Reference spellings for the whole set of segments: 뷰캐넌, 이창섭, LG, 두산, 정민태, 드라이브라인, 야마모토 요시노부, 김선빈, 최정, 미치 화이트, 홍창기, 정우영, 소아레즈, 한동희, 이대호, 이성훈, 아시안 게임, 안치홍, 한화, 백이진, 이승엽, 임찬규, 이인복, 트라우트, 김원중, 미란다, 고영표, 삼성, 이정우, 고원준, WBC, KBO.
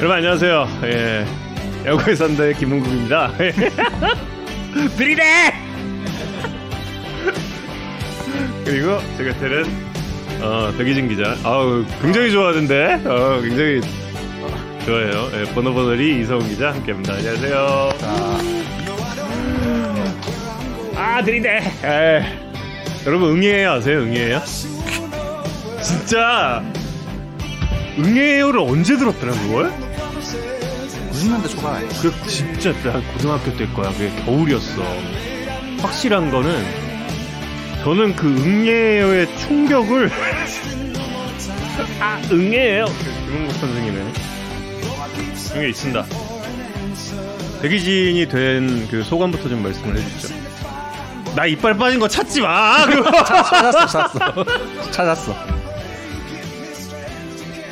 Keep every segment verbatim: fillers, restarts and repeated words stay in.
여러분 안녕하세요. 예, 야구의 산다의 김문국입니다. 들이대! 그리고 제 곁에는 어, 백이진 기자. 아우 굉장히 좋아하던데. 어, 굉장히 좋아해요. 예, 버너버너리 이성훈 기자 함께합니다. 안녕하세요. 아 들이대. 예. 여러분 응애해요 아세요? 응애해요? 진짜 응애해요를 언제 들었더라 그걸? 구십 년대 초반 아니야? 그 진짜 나 고등학교 때일 거야. 그게 겨울이었어. 확실한 거는 저는 그 응애해요의 충격을 아 응애해요. 김은국 선생님의 응애 있습니다. 백이진이 된 그 소감부터 좀 말씀을 해주시죠. 나 이빨 빠진 거 찾지 마. 그거. 찾았어, 찾았어, 찾았어.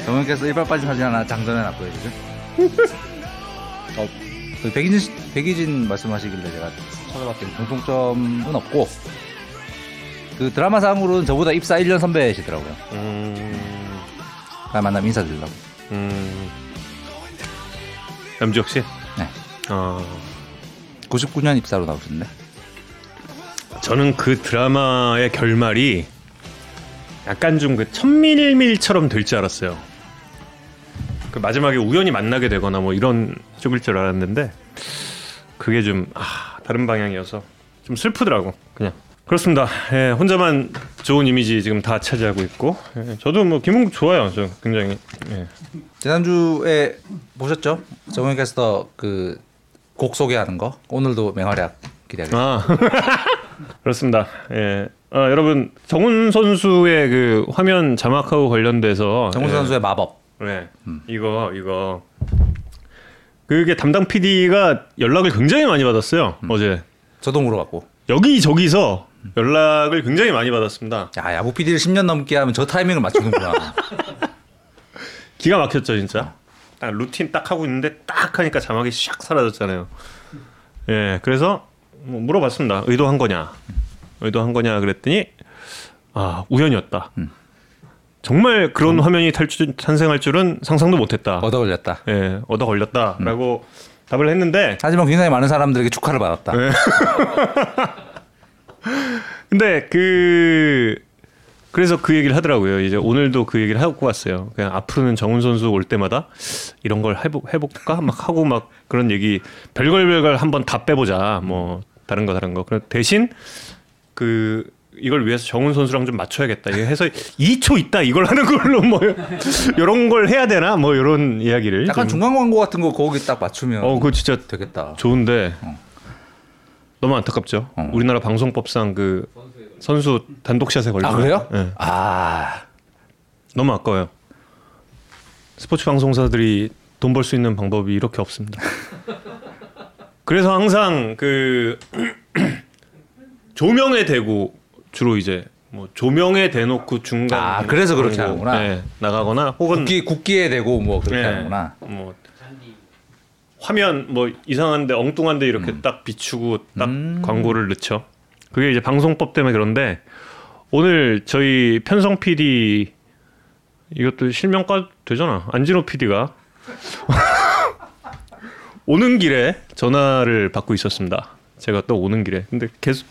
정원께서 이빨 빠진 사진 하나 장전해 놨고요, 지금. 어, 그 백이진 백이진 말씀하시길래 제가 찾아봤더니 공통점은 없고 그 드라마상으로는 저보다 입사 일 년 선배시더라고요. 음, 나 만나면 인사드리려고. 음, 남주혁 씨. 네. 어, 구십구 년 입사로 나오셨네. 저는 그 드라마의 결말이 약간 좀 그 천밀밀처럼 될 줄 알았어요. 그 마지막에 우연히 만나게 되거나 뭐 이런 쪽일 줄 알았는데 그게 좀 아, 다른 방향이어서 좀 슬프더라고 그냥. 그렇습니다. 예, 혼자만 좋은 이미지 지금 다 차지하고 있고 예, 저도 뭐 김웅국 좋아요. 저 굉장히. 예. 지난주에 보셨죠? 정우영께서 그 곡 소개하는 거 오늘도 맹활약 기대하겠습니다. 아. 그렇습니다. 예, 아, 여러분 정훈 선수의 그 화면 자막하고 관련돼서 정훈 예. 선수의 마법. 네, 음. 이거 이거 그게 담당 피디가 연락을 굉장히 많이 받았어요. 음. 어제 저도 물어봤고 여기 저기서 연락을 굉장히 많이 받았습니다. 야, 야구 피디를 십 년 넘게 하면 저 타이밍을 맞추는구나. 기가 막혔죠 진짜. 딱 루틴 딱 하고 있는데 딱 하니까 자막이 샥 사라졌잖아요. 예, 그래서. 뭐 물어봤습니다. 의도한 거냐, 의도한 거냐 그랬더니 아 우연이었다. 음. 정말 그런 음. 화면이 탈주, 탄생할 줄은 상상도 못했다. 얻어 걸렸다. 예, 얻어 걸렸다라고 음. 답을 했는데 하지만 굉장히 많은 사람들에게 축하를 받았다. 예. 근데 그 그래서 그 얘기를 하더라고요. 이제 오늘도 그 얘기를 하고 왔어요. 그냥 앞으로는 정훈 선수 올 때마다 이런 걸 해보, 해볼까 막 하고 막 그런 얘기 별걸 별걸 한번 다 빼보자. 뭐. 다른 거 다른 거. 그럼 대신 그 이걸 위해서 정훈 선수랑 좀 맞춰야겠다. 해서 이 초 있다 이걸 하는 걸로 뭐 이런 걸 해야 되나 뭐 이런 이야기를. 약간 좀. 중간 광고 같은 거 거기 딱 맞추면. 어, 그거 진짜 되겠다. 좋은데 어. 너무 안타깝죠. 어. 우리나라 방송법상 그 선수 단독샷에 걸려. 아 그래요? 네. 아 너무 아까워요. 스포츠 방송사들이 돈 벌 수 있는 방법이 이렇게 없습니다. 그래서 항상 그 조명에 대고 주로 이제 뭐 조명에 대놓고 중간 아 그래서 그렇게 하는구나. 네, 나가거나 혹은 국기 국기에 대고 뭐 그렇게 네, 하는구나. 뭐 화면 뭐 이상한데 엉뚱한데 이렇게 음. 딱 비추고 딱 음. 광고를 넣죠. 그게 이제 방송법 때문에 그런데 오늘 저희 편성 피디 이것도 실명과 되잖아. 안진호 피디가 오는 길에 전화를 받고 있었습니다. 제가 또 오는 길에. 근데 계속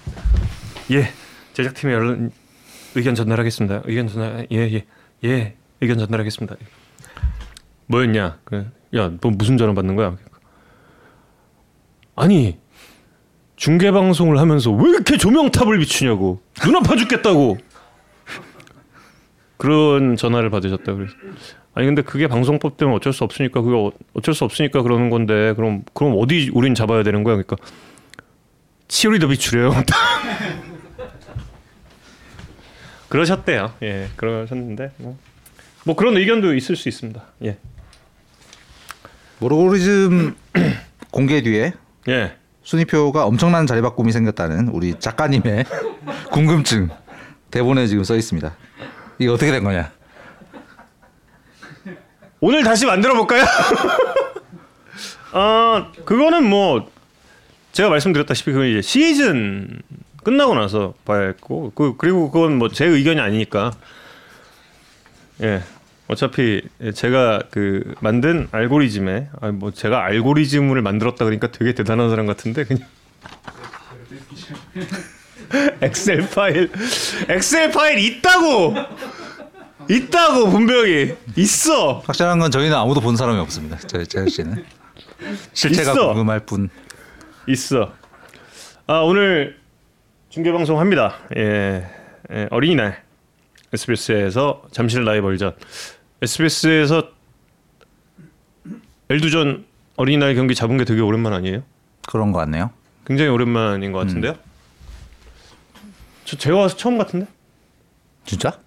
예 제작팀에 얼른 의견 전달하겠습니다. 의견 전달 예예예 예, 예. 의견 전달하겠습니다. 뭐였냐? 그래. 야, 너 무슨 전화 받는 거야? 아니 중계 방송을 하면서 왜 이렇게 조명탑을 비추냐고 눈 아파 죽겠다고 그런 전화를 받으셨다 그래서. 아니 근데 그게 방송법 때문에 어쩔 수 없으니까 그거 어쩔 수 없으니까 그러는 건데 그럼 그럼 어디 우린 잡아야 되는 거야 그러니까 치어리더 비추래요. 그러셨대요. 예 그러셨는데 뭐, 뭐 그런 의견도 있을 수 있습니다. 예 모로고리즘 공개 뒤에 예 순위표가 엄청난 자리바꿈이 생겼다는 우리 작가님의 궁금증 대본에 지금 써 있습니다. 이거 어떻게 된 거냐? 오늘 다시 만들어 볼까요? 아 그거는 뭐 제가 말씀드렸다시피 그건 이제 시즌 끝나고 나서 봐야 했고 그 그리고 그건 뭐 제 의견이 아니니까 예 어차피 제가 그 만든 알고리즘에 아 뭐 제가 알고리즘을 만들었다 그러니까 되게 대단한 사람 같은데 그냥 엑셀 파일 엑셀 파일 있다고 있다고 분명히 있어. 확실한 건 저희는 아무도 본 사람이 없습니다. 저희 재현 씨는 실체가 있어. 궁금할 뿐. 있어. 아 오늘 중계 방송합니다. 예, 예 어린이날. 에스비에스에서 잠실 라이벌전, 에스비에스에서 엘두전 어린이날 경기 잡은 게 되게 오랜만 아니에요? 그런 거 같네요. 굉장히 오랜만인 것 같은데요? 음. 저 제가 와서 처음 같은데? 진짜?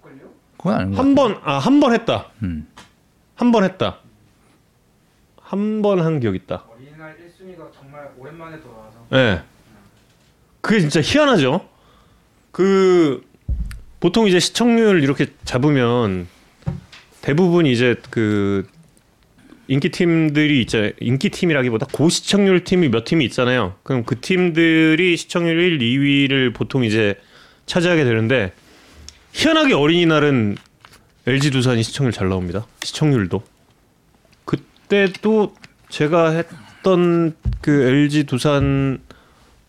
그건 아닌 것 같아요. 한 번, 아, 한 번 했다. 음. 한 번 했다. 한 번 한 기억 있다. 어린이날 일 순위가 정말 오랜만에 돌아와서. 네. 그게 진짜 희한하죠? 그... 보통 이제 시청률 이렇게 잡으면 대부분 이제 그 인기 팀들이 있잖아요. 인기 팀이라기보다 고시청률 팀이 몇 팀이 있잖아요. 그럼 그 팀들이 시청률 일, 이 위를 보통 이제 차지하게 되는데 희한하게 어린이날은 엘지 두산이 시청률 잘 나옵니다. 시청률도. 그때도 제가 했던 그 엘지 두산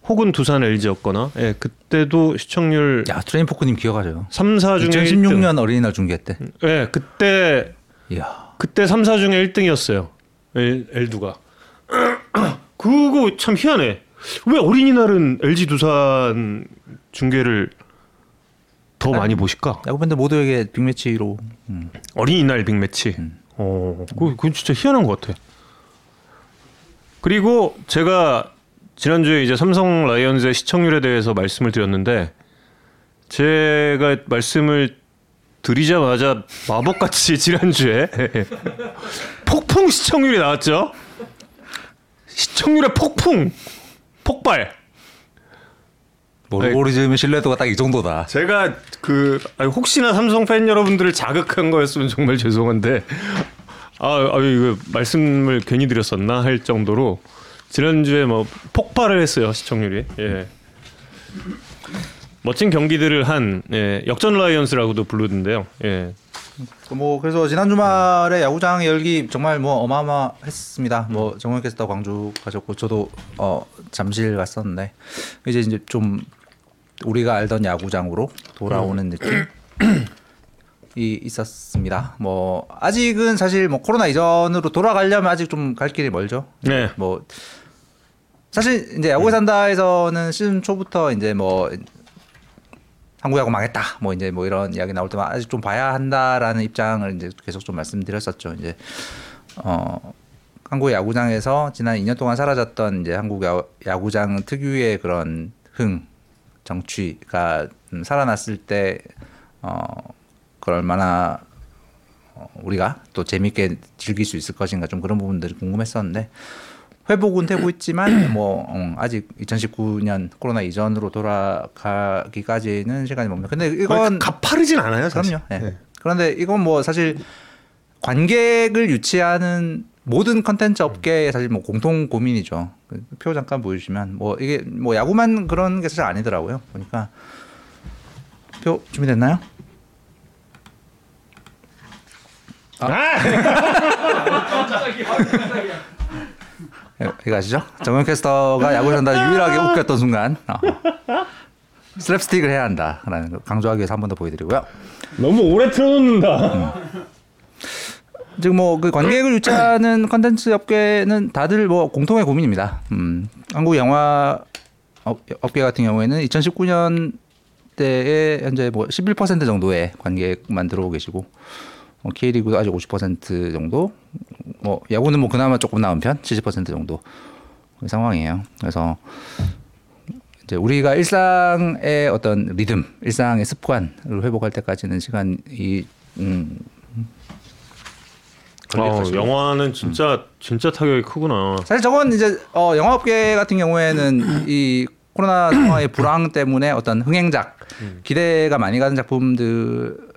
혹은 두산 엘지였거나 예, 그때도 시청률 야 트레인포크님 기억하죠? 삼, 사 중에 이천십육 년 일 등. 어린이날 중계 때 예, 그때 이야. 그때 삼, 사 중에 일 등이었어요 엘, 엘두가 그거 참 희한해. 왜 어린이날은 엘지 두산 중계를 더 아, 많이 보실까? 야구팬들 모두에게 빅매치로 음. 어린이날 빅매치 음. 어, 그거, 그건 진짜 희한한 것 같아. 그리고 제가 지난주에 이제 삼성 라이언즈의 시청률에 대해서 말씀을 드렸는데 제가 말씀을 드리자마자 마법같이 지난주에 폭풍 시청률이 나왔죠. 시청률의 폭풍, 폭발. 알고리즘의 신뢰도가 딱 이 정도다. 제가 그 아니 혹시나 삼성 팬 여러분들을 자극한 거였으면 정말 죄송한데 아, 아 이거 말씀을 괜히 드렸었나 할 정도로. 지난주에 뭐 폭발을 했어요 시청률이. 예. 멋진 경기들을 한 예, 역전 라이언스라고도 부르던데요. 예. 뭐 그래서 지난 주말에 야구장 열기 정말 뭐 어마어마했습니다. 뭐 정우영 캐스터 광주 가셨고 저도 어, 잠실 갔었는데 이제 이제 좀 우리가 알던 야구장으로 돌아오는 음. 느낌. 이 있었습니다. 뭐 아직은 사실 뭐 코로나 이전으로 돌아가려면 아직 좀 갈 길이 멀죠. 네. 뭐 사실 이제 야구에 산다에서는 시즌 초부터 이제 뭐 한국 야구 망했다. 뭐 이제 뭐 이런 이야기 나올 때만 아직 좀 봐야 한다라는 입장을 이제 계속 좀 말씀드렸었죠. 이제 어 한국 야구장에서 지난 이 년 동안 사라졌던 이제 한국 야구장 특유의 그런 흥, 정취가 살아났을 때 어. 그걸 얼마나 우리가 또 재밌게 즐길 수 있을 것인가 좀 그런 부분들이 궁금했었는데 회복은 되고 있지만 뭐 음, 아직 이천십구 년 코로나 이전으로 돌아가기까지는 시간이 멉니다. 근데 이건 가파르진 않아요. 사실. 그럼요. 네. 네. 그런데 이건 뭐 사실 관객을 유치하는 모든 컨텐츠 업계의 사실 뭐 공통 고민이죠. 표 잠깐 보여주시면 뭐 이게 뭐 야구만 그런 게 사실 아니더라고요. 보니까 표 준비됐나요? 아! 이거 아시죠? 정우영 캐스터가 야구를 한다 유일하게 웃겼던 순간 어. 슬랩스틱을 해야 한다라는 걸 강조하기 위해서 한 번 더 보여드리고요. 너무 오래 틀어놓는다. 음. 지금 뭐 그 관객을 유치하는 컨텐츠 업계는 다들 뭐 공통의 고민입니다. 음. 한국 영화 업, 업계 같은 경우에는 이천십구 년 때에 현재 뭐 십일 퍼센트 정도의 관객만 들어오고 계시고 어, K리그도 아직 오십 퍼센트 정도, 뭐 야구는 뭐 그나마 조금 나은 편, 칠십 퍼센트 정도 상황이에요. 그래서 이제 우리가 일상의 어떤 리듬, 일상의 습관을 회복할 때까지는 시간이 음. 어, 영화는 진짜 음. 진짜 타격이 크구나. 사실 저건 이제 어, 영화업계 같은 경우에는 이 코로나 상황의 불황 때문에 어떤 흥행작, 음. 기대가 많이 가는 작품들.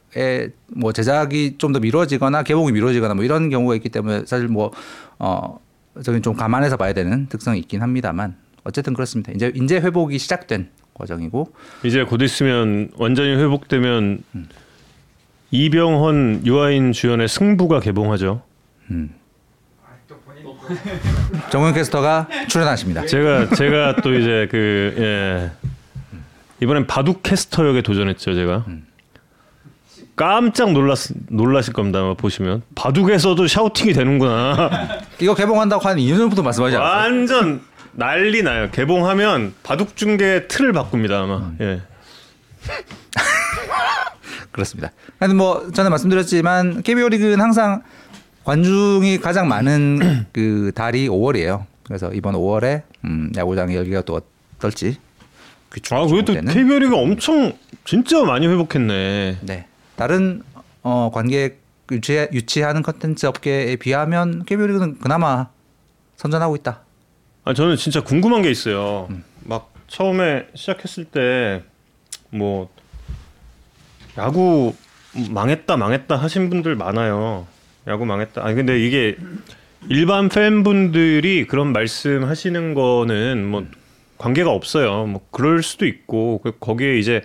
뭐 제작이 좀 더 미뤄지거나 개봉이 미뤄지거나 뭐 이런 경우가 있기 때문에 사실 뭐 어 저기 좀 감안해서 봐야 되는 특성이 있긴 합니다만 어쨌든 그렇습니다. 이제 이제 회복이 시작된 과정이고 이제 곧 있으면 완전히 회복되면 음. 이병헌, 유아인 주연의 승부가 개봉하죠. 음. 정우영 캐스터가 출연하십니다. 제가 제가 또 이제 그 예. 이번엔 바둑 캐스터 역에 도전했죠. 제가 깜짝 놀랐 놀라실 겁니다. 아마 보시면 바둑에서도 샤우팅이 되는구나. 이거 개봉한다고 한 이 년 전부터 말씀하지 않았어요? 완전 난리 나요. 개봉하면 바둑 중계 틀을 바꿉니다. 아마 음. 예. 그렇습니다. 근데 뭐 전에 말씀드렸지만 케이비오 리그는 항상 관중이 가장 많은 그 달이 오월이에요. 그래서 이번 오월에 음, 야구장의 열기가 또 어떨지. 아, 그래도 케이비오 리그가 엄청 진짜 많이 회복했네. 네. 다른 어, 관객 유치, 유치하는 컨텐츠 업계에 비하면 케이비오 리그는 그나마 선전하고 있다. 아, 저는 진짜 궁금한 게 있어요. 음. 막 처음에 시작했을 때 뭐 야구 망했다 망했다 하신 분들 많아요. 야구 망했다. 아니 근데 이게 일반 팬분들이 그런 말씀하시는 거는 뭐 관계가 없어요. 뭐 그럴 수도 있고 거기에 이제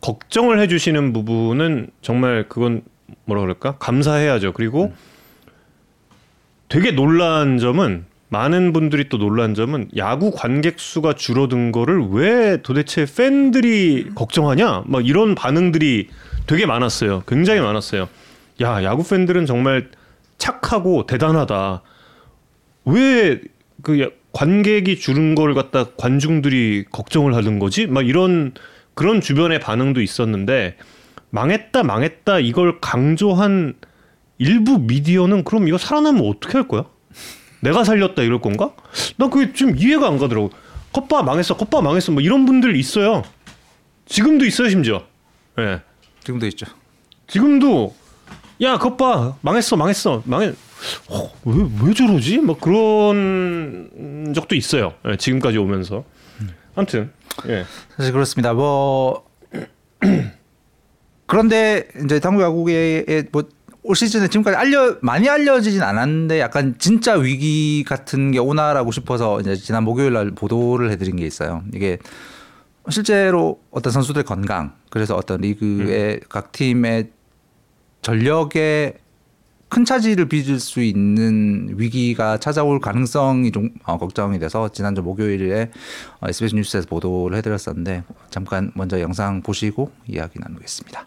걱정을 해주시는 부분은 정말 그건 뭐라 그럴까 감사해야죠. 그리고 되게 놀란 점은 많은 분들이 또 놀란 점은 야구 관객 수가 줄어든 거를 왜 도대체 팬들이 걱정하냐? 막 이런 반응들이 되게 많았어요. 굉장히 많았어요. 야, 야구 팬들은 정말 착하고 대단하다. 왜 그 관객이 줄은 걸 갖다 관중들이 걱정을 하는 거지? 막 이런 그런 주변의 반응도 있었는데 망했다 망했다 이걸 강조한 일부 미디어는 그럼 이거 살아남으면 어떻게 할 거야? 내가 살렸다 이럴 건가? 난 그게 지금 이해가 안 가더라고. 컵바 망했어, 컵바 망했어, 뭐 이런 분들 있어요. 지금도 있어요, 심지어. 예, 네. 지금도 있죠. 지금도 야, 컵바 망했어, 망했어, 망했. 어, 왜, 왜 저러지? 막 그런 적도 있어요. 네, 지금까지 오면서. 아무튼 예, 사실 그렇습니다. 뭐 그런데 이제 당구 야구계의 뭐. 올 시즌에 지금까지 알려 많이 알려지진 않았는데 약간 진짜 위기 같은 게 오나라고 싶어서 이제 지난 목요일 날 보도를 해드린 게 있어요. 이게 실제로 어떤 선수들 건강, 그래서 어떤 리그의 음. 각 팀의 전력에 큰 차질을 빚을 수 있는 위기가 찾아올 가능성이 좀 어, 걱정이 돼서 지난주 목요일에 어, 에스비에스 뉴스에서 보도를 해드렸었는데 잠깐 먼저 영상 보시고 이야기 나누겠습니다.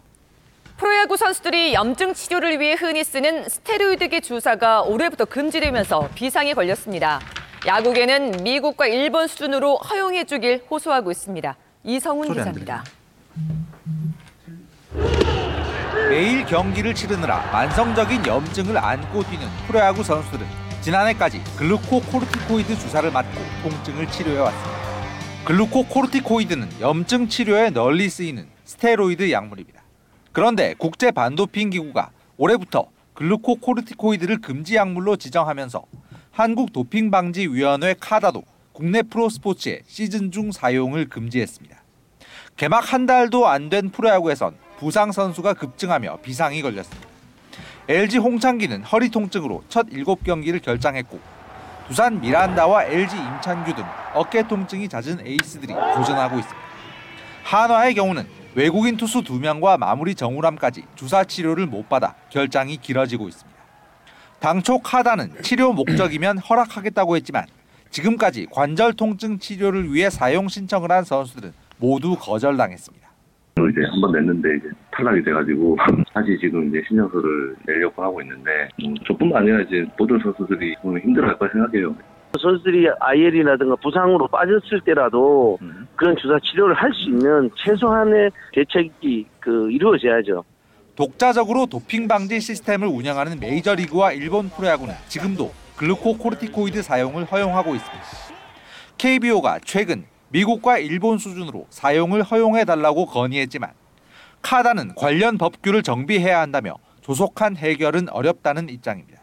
프로야구 선수들이 염증 치료를 위해 흔히 쓰는 스테로이드계 주사가 올해부터 금지되면서 비상이 걸렸습니다. 야구계는 미국과 일본 수준으로 허용해주길 호소하고 있습니다. 이성훈 기자입니다. 매일 경기를 치르느라 만성적인 염증을 안고 뛰는 프로야구 선수들은 지난해까지 글루코코르티코이드 주사를 맞고 통증을 치료해왔습니다. 글루코코르티코이드는 염증 치료에 널리 쓰이는 스테로이드 약물입니다. 그런데 국제 반도핑 기구가 올해부터 글루코코르티코이드를 금지 약물로 지정하면서 한국 도핑 방지 위원회 카다도 국내 프로 스포츠의 시즌 중 사용을 금지했습니다. 개막 한 달도 안 된 프로야구에선 부상 선수가 급증하며 비상이 걸렸습니다. 엘지 홍창기는 허리 통증으로 첫 일곱 경기를 결장했고 두산 미란다와 엘지 임찬규 등 어깨 통증이 잦은 에이스들이 고전하고 있습니다. 한화의 경우는 외국인 투수 두 명과 마무리 정우람까지 주사 치료를 못 받아 결장이 길어지고 있습니다. 당초 카다는 치료 목적이면 허락하겠다고 했지만 지금까지 관절 통증 치료를 위해 사용 신청을 한 선수들은 모두 거절당했습니다. 이제 한번 냈는데 이제 탈락이 돼가지고 다시 지금 이제 신청서를 내려고 하고 있는데 음, 저뿐만 아니라 이제 모든 선수들이 힘들어할까 생각해요. 선수들이 아이엘이라든가 부상으로 빠졌을 때라도 음. 그런 주사 치료를 할 수 있는 최소한의 대책이 그 이루어져야죠. 독자적으로 도핑 방지 시스템을 운영하는 메이저리그와 일본 프로야구는 지금도 글루코코르티코이드 사용을 허용하고 있습니다. 케이비오가 최근 미국과 일본 수준으로 사용을 허용해달라고 건의했지만 카다는 관련 법규를 정비해야 한다며 조속한 해결은 어렵다는 입장입니다.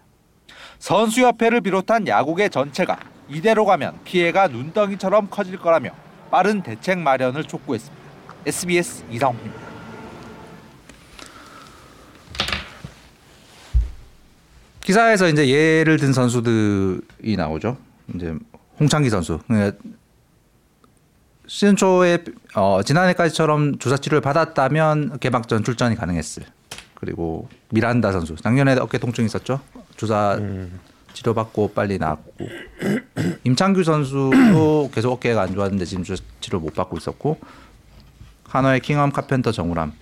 선수협회를 비롯한 야구계 전체가 이대로 가면 피해가 눈덩이처럼 커질 거라며 빠른 대책 마련을 촉구했습니다. 에스비에스 이성훈입니다. 기사에서 이제 예를 든 선수들이 나오죠. 이제 홍창기 선수 시즌 초에 어, 지난해까지처럼 주사 치료를 받았다면 개막전 출전이 가능했을. 그리고 미란다 선수 작년에 어깨 통증 있었죠. 주사 음. 치료받고 빨리 나았고 임찬규 선수도 계속 어깨가 안 좋았는데 지금 치료 못 받고 있었고 한화의 킹엄 카펜터 정우람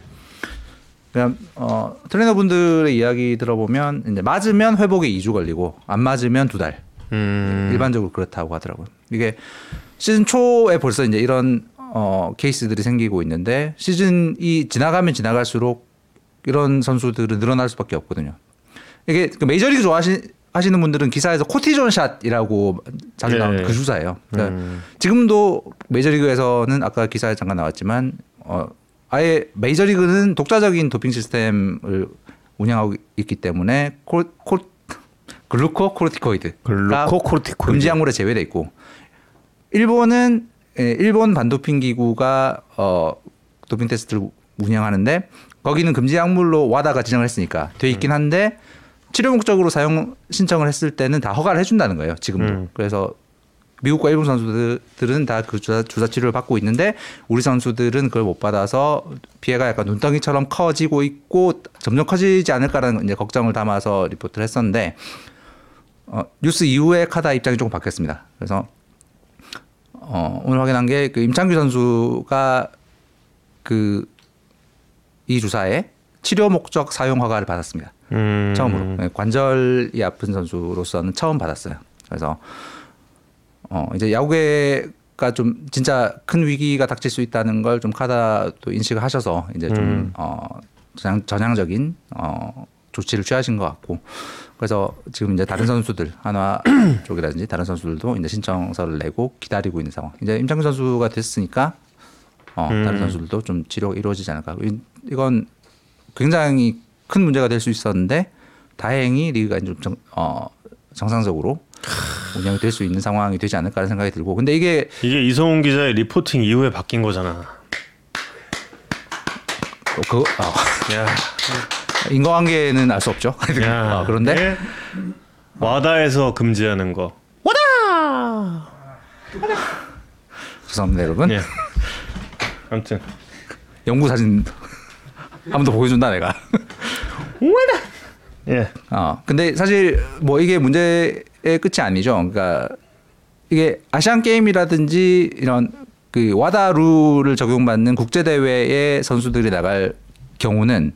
그냥 어, 트레이너분들의 이야기 들어보면 이제 맞으면 회복에 이 주 걸리고 안 맞으면 두 달 음. 일반적으로 그렇다고 하더라고요. 이게 시즌 초에 벌써 이제 이런 어, 케이스들이 생기고 있는데 시즌이 지나가면 지나갈수록 이런 선수들은 늘어날 수밖에 없거든요. 이게 그 메이저리그 좋아하시는 분들은 기사에서 코티존 샷이라고 자주 네. 나오는 그 주사예요. 그러니까 음. 지금도 메이저리그에서는 아까 기사에 잠깐 나왔지만 어, 아예 메이저리그는 독자적인 도핑 시스템을 운영하고 있기 때문에 코, 코, 글루코코르티코이드가 글루코코르티코이드. 금지 약물에 제외돼 있고 일본은 일본 반도핑 기구가 어, 도핑 테스트를 운영하는데 거기는 금지 약물로 와다가 지정을 했으니까 돼 있긴 한데 치료 목적으로 사용 신청을 했을 때는 다 허가를 해준다는 거예요. 지금도. 음. 그래서 미국과 일본 선수들은 다 그 주사, 주사 치료를 받고 있는데 우리 선수들은 그걸 못 받아서 피해가 약간 눈덩이처럼 커지고 있고 점점 커지지 않을까라는 이제 걱정을 담아서 리포트를 했었는데 어, 뉴스 이후에 카다 입장이 조금 바뀌었습니다. 그래서 어, 오늘 확인한 게 그 임찬규 선수가 그 이 주사에 치료 목적 사용 허가를 받았습니다. 음. 처음으로 관절이 아픈 선수로서는 처음 받았어요. 그래서 어, 이제 야구계가 좀 진짜 큰 위기가 닥칠 수 있다는 걸 좀 카다도 인식을 하셔서 이제 좀 음. 어, 전향, 전향적인 어, 조치를 취하신 것 같고 그래서 지금 이제 다른 선수들 한화 쪽이라든지 다른 선수들도 이제 신청서를 내고 기다리고 있는 상황. 이제 임창규 선수가 됐으니까 어, 음. 다른 선수들도 좀 치료가 이루어지지 않을까. 이, 이건 굉장히 큰 문제가 될 수 있었는데 다행히 리그가 좀 정, 어, 정상적으로 운영이 될 수 있는 상황이 되지 않을까라는 생각이 들고 근데 이게 이게 이성훈 기자의 리포팅 이후에 바뀐 거잖아. 어, 그거 어. 야. 인과관계는 알 수 없죠. 야, 어, 그런데 네? 와다에서 어. 금지하는 거. 와다. 죄송합니다 여러분. 예. 아무튼 연구 사진 한번 더 보여준다 내가. 와다. 예. 어 근데 사실 뭐 이게 문제의 끝이 아니죠. 그러니까 이게 아시안 게임이라든지 이런 그 와다 룰을 적용받는 국제 대회에 선수들이 나갈 경우는.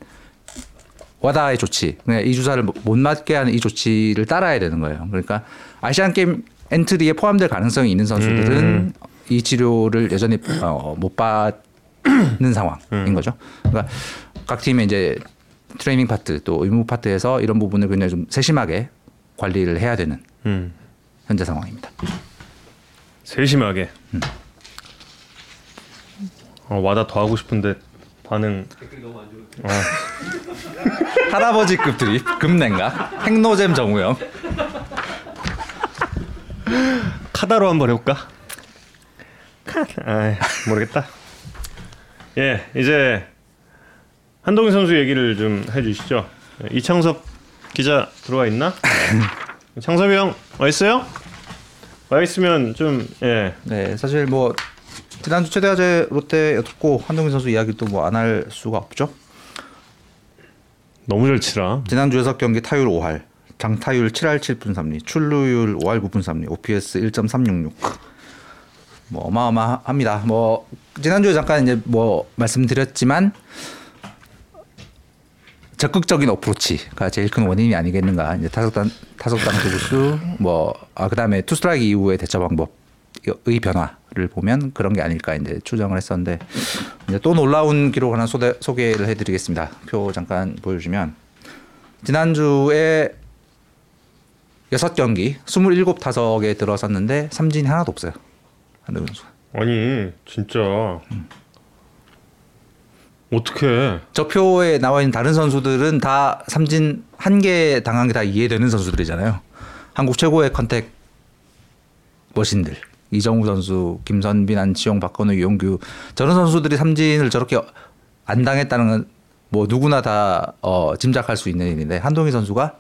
와다의 조치, 이 주사를 못 맞게 하는 이 조치를 따라야 되는 거예요. 그러니까 아시안 게임 엔트리에 포함될 가능성이 있는 선수들은 음. 이 치료를 여전히 어, 못 받는 상황인 음. 거죠. 그러니까 각 팀의 이제 트레이닝 파트 또 의무 파트에서 이런 부분을 굉장히 좀 세심하게 관리를 해야 되는 음. 현재 상황입니다. 세심하게. 음. 어, 와다 더 하고 싶은데. 반응 댓글이 너무 안 좋은데. 어. 할아버지급 드립 급냉각 핵노잼 정우영 카다로 한번 해볼까? 아 모르겠다. 예 이제 한동희 선수 얘기를 좀 해주시죠. 이창섭 기자 들어와 있나? 창섭이 형 와 있어요? 와 있으면 좀 예. 네 사실 뭐. 지난주 최대 화제 롯데였고 한동희 선수 이야기도 뭐 안 할 수가 없죠. 너무 절치라. 지난주 여섯 경기 타율 오 할, 장타율 칠 할 칠 푼 삼 리, 출루율 오 할 구 푼 삼 리, 오피에스 일 점 삼육육. 뭐 어마어마합니다. 뭐 지난주에 잠깐 이제 뭐 말씀드렸지만 적극적인 어프로치가 제일 큰 원인이 아니겠는가. 이제 타석당 타석당 투구수 뭐 아 그다음에 투 스트라이크 이후의 대처 방법. 의 변화를 보면 그런 게 아닐까 이제 추정을 했었는데 이제 또 놀라운 기록 하나 소대, 소개를 해드리겠습니다. 표 잠깐 보여주면 지난주에 여섯 경기 이십칠 타석에 들어섰는데 삼진이 하나도 없어요. 아니 진짜 음. 어떻게 저 표에 나와 있는 다른 선수들은 다 삼진 한 개 당한 게 다 이해되는 선수들이잖아요. 한국 최고의 컨택 머신들 이정우 선수, 김선빈, 안치홍, 박건우, 유영규 저런 선수들이 삼진을 저렇게 안 당했다는 건 뭐 누구나 다 어, 짐작할 수 있는 일인데 한동희 선수가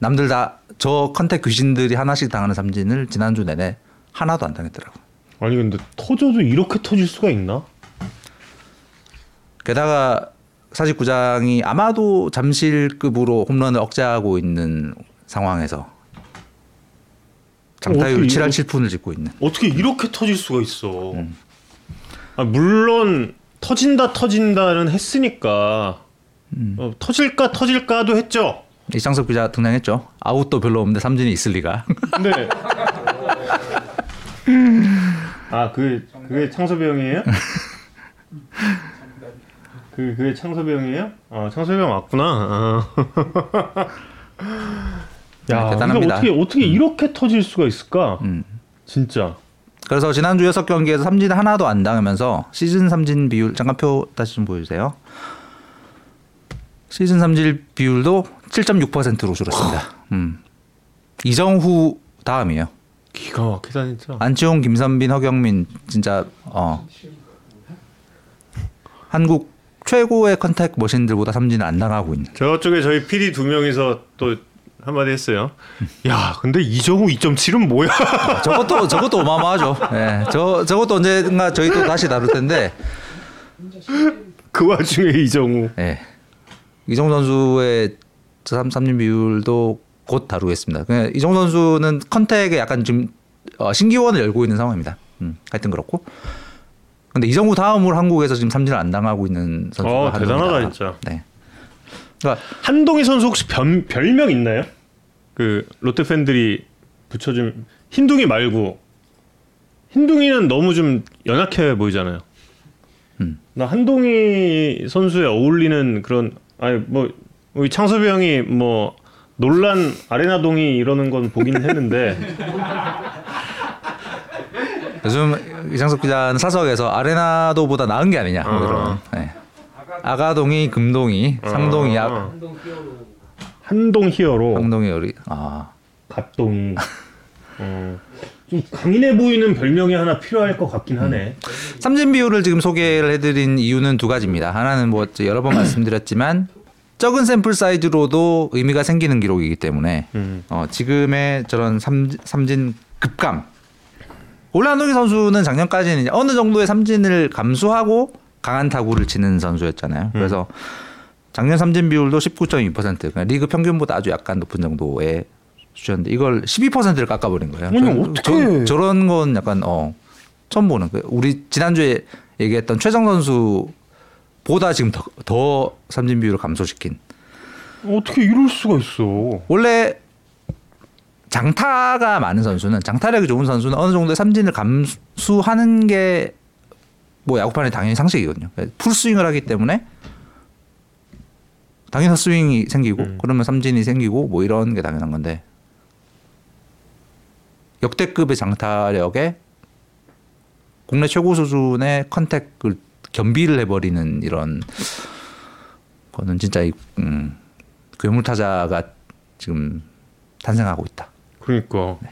남들 다 저 컨택 귀신들이 하나씩 당하는 삼진을 지난주 내내 하나도 안 당했더라고. 아니 근데 터져도 이렇게 터질 수가 있나? 게다가 사십구 장이 아마도 잠실급으로 홈런을 억제하고 있는 상황에서 장타율 칠 할 칠 푼을 짓고 있는. 어떻게 이렇게 터질 수가 있어. 음. 아, 물론 터진다 터진다는 했으니까 음. 어, 터질까 터질까도 했죠. 이창섭 기자 등장했죠. 아웃도 별로 없는데 삼진이 있을 리가. 네. 아, 그 그게 창섭이 형이에요? 그 그게 창섭이 형이에요? 아, 창섭이 형 맞구나. 아. 야, 대단합니다. 어떻게 어떻게 음. 이렇게 터질 수가 있을까? 음. 진짜. 그래서 지난주 여섯 경기에서 삼진 하나도 안 당하면서 시즌 삼진 비율 잠깐 표 다시 좀 보여주세요. 시즌 삼진 비율도 칠 점 육 퍼센트로 줄었습니다. 음. 이정후 다음이에요. 기가 막히다 진짜. 안치홍, 김선빈, 허경민 진짜 어. 한국 최고의 컨택 머신들보다 삼진을 안 당하고 있는. 저쪽에 저희 피디 두 명이서 또 한마디 했어요. 야, 근데 이정우 이 점 칠은 뭐야? 아, 저것도 저것도 어마어마하죠. 예, 네, 저 저것도 언젠가 저희 또 다시 다룰 텐데. 그 와중에 이정우. 예, 네. 이정우 선수의 삼진 비율도 곧 다루겠습니다. 그냥 이정우 선수는 컨택에 약간 지금 어, 신기원을 열고 있는 상황입니다. 음, 하여튼 그렇고. 근데 이정우 다음으로 한국에서 지금 삼진을 안 당하고 있는 선수가 어, 한 대단하다 분이다. 진짜. 네. 그러니까 한동희 선수 혹시 별, 별명 있나요? 그 롯데 팬들이 붙여준 흰둥이 말고. 흰둥이는 너무 좀 연약해 보이잖아요. 음. 나 한동희 선수에 어울리는 그런 아니 뭐 우리 창섭이 형이 뭐 논란 아레나동이 이러는 건 보긴 했는데. 요즘 이상석 기자는 사석에서 아레나도보다 나은 게 아니냐. 아. 네. 아가동이, 금동이, 아~ 삼동이, 아... 한동 히어로, 한동 히어로, 아, 갑동이. 어, 좀 강인해 보이는 별명이 하나 필요할 것 같긴 하네. 음. 삼진 비율을 지금 소개를 해드린 이유는 두 가지입니다. 하나는 뭐 여러 번 말씀드렸지만 적은 샘플 사이즈로도 의미가 생기는 기록이기 때문에 음. 어, 지금의 저런 삼, 삼진 급감. 원래 한동희 선수는 작년까지는 어느 정도의 삼진을 감수하고 강한 타구를 치는 선수였잖아요. 그래서 음. 작년 삼진 비율도 십구 점 이 퍼센트, 그러니까 리그 평균보다 아주 약간 높은 정도의 수준인데 이걸 십이 퍼센트를 깎아버린 거예요. 아니, 어떻게 저런 건 약간 어, 처음 보는 거예요. 우리 지난주에 얘기했던 최정 선수보다 지금 더, 더 삼진 비율을 감소시킨. 어떻게 이럴 수가 있어. 원래 장타가 많은 선수는 장타력이 좋은 선수는 어느 정도의 삼진을 감수하는 게 뭐 야구판에 당연히 상식이거든요. 풀스윙을 하기 때문에 당연히 헛스윙이 생기고 음. 그러면 삼진이 생기고 뭐 이런 게 당연한 건데 역대급의 장타력에 국내 최고 수준의 컨택을 겸비를 해버리는 이런 거는 진짜 음, 괴물타자가 지금 탄생하고 있다. 그러니까 네.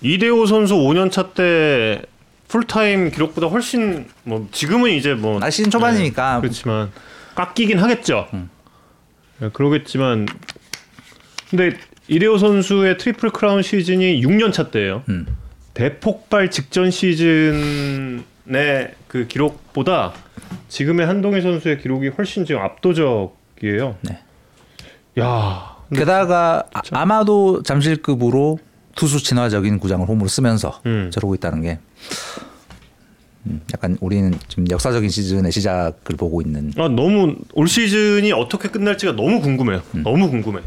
이대호 선수 오 년 차 때 풀타임 기록보다 훨씬 뭐 지금은 이제 뭐 아, 시즌 초반이니까 네, 그렇지만 깎이긴 하겠죠. 음. 네, 그러겠지만 근데 이대호 선수의 트리플 크라운 시즌이 육 년 차 때예요. 음. 대폭발 직전 시즌의 그 기록보다 지금의 한동희 선수의 기록이 훨씬 지금 압도적이에요. 네. 야 게다가 아, 아마도 잠실급으로 투수 진화적인 구장을 홈으로 쓰면서 음. 저러고 있다는 게 약간 우리는 지금 역사적인 시즌의 시작을 보고 있는. 아 너무 올 시즌이 어떻게 끝날지가 너무 궁금해요. 음. 너무 궁금해.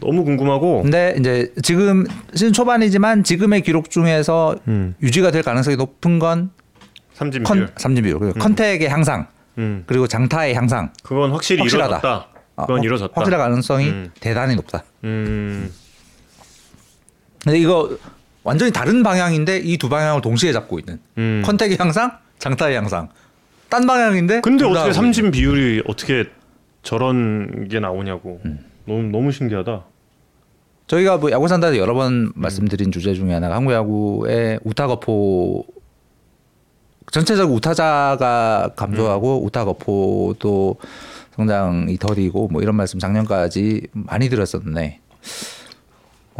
너무 궁금하고. 근데 이제 지금 시즌 초반이지만 지금의 기록 중에서 음. 유지가 될 가능성이 높은 건 삼진 비율. 컨, 삼진 비율. 음. 컨택의 향상. 음. 그리고 장타의 향상. 그건 확실히 확실하다. 이루어졌다. 그건 어, 이루어졌다. 확실한 가능성이 음. 대단히 높다. 음. 근데 이거 완전히 다른 방향인데 이 두 방향을 동시에 잡고 있는 음. 컨택의 향상, 장타의 향상. 딴 방향인데 근데 어떻게 삼진 있는. 비율이 어떻게 저런 게 나오냐고. 음. 너무 너무 신기하다. 저희가 뭐 야구 산다에서 여러 번 음. 말씀드린 주제 중에 하나가 한국 야구의 우타 거포 전체적으로 우타자가 감소하고 음. 우타 거포도 성장이 더디고 뭐 이런 말씀 작년까지 많이 들었었는데.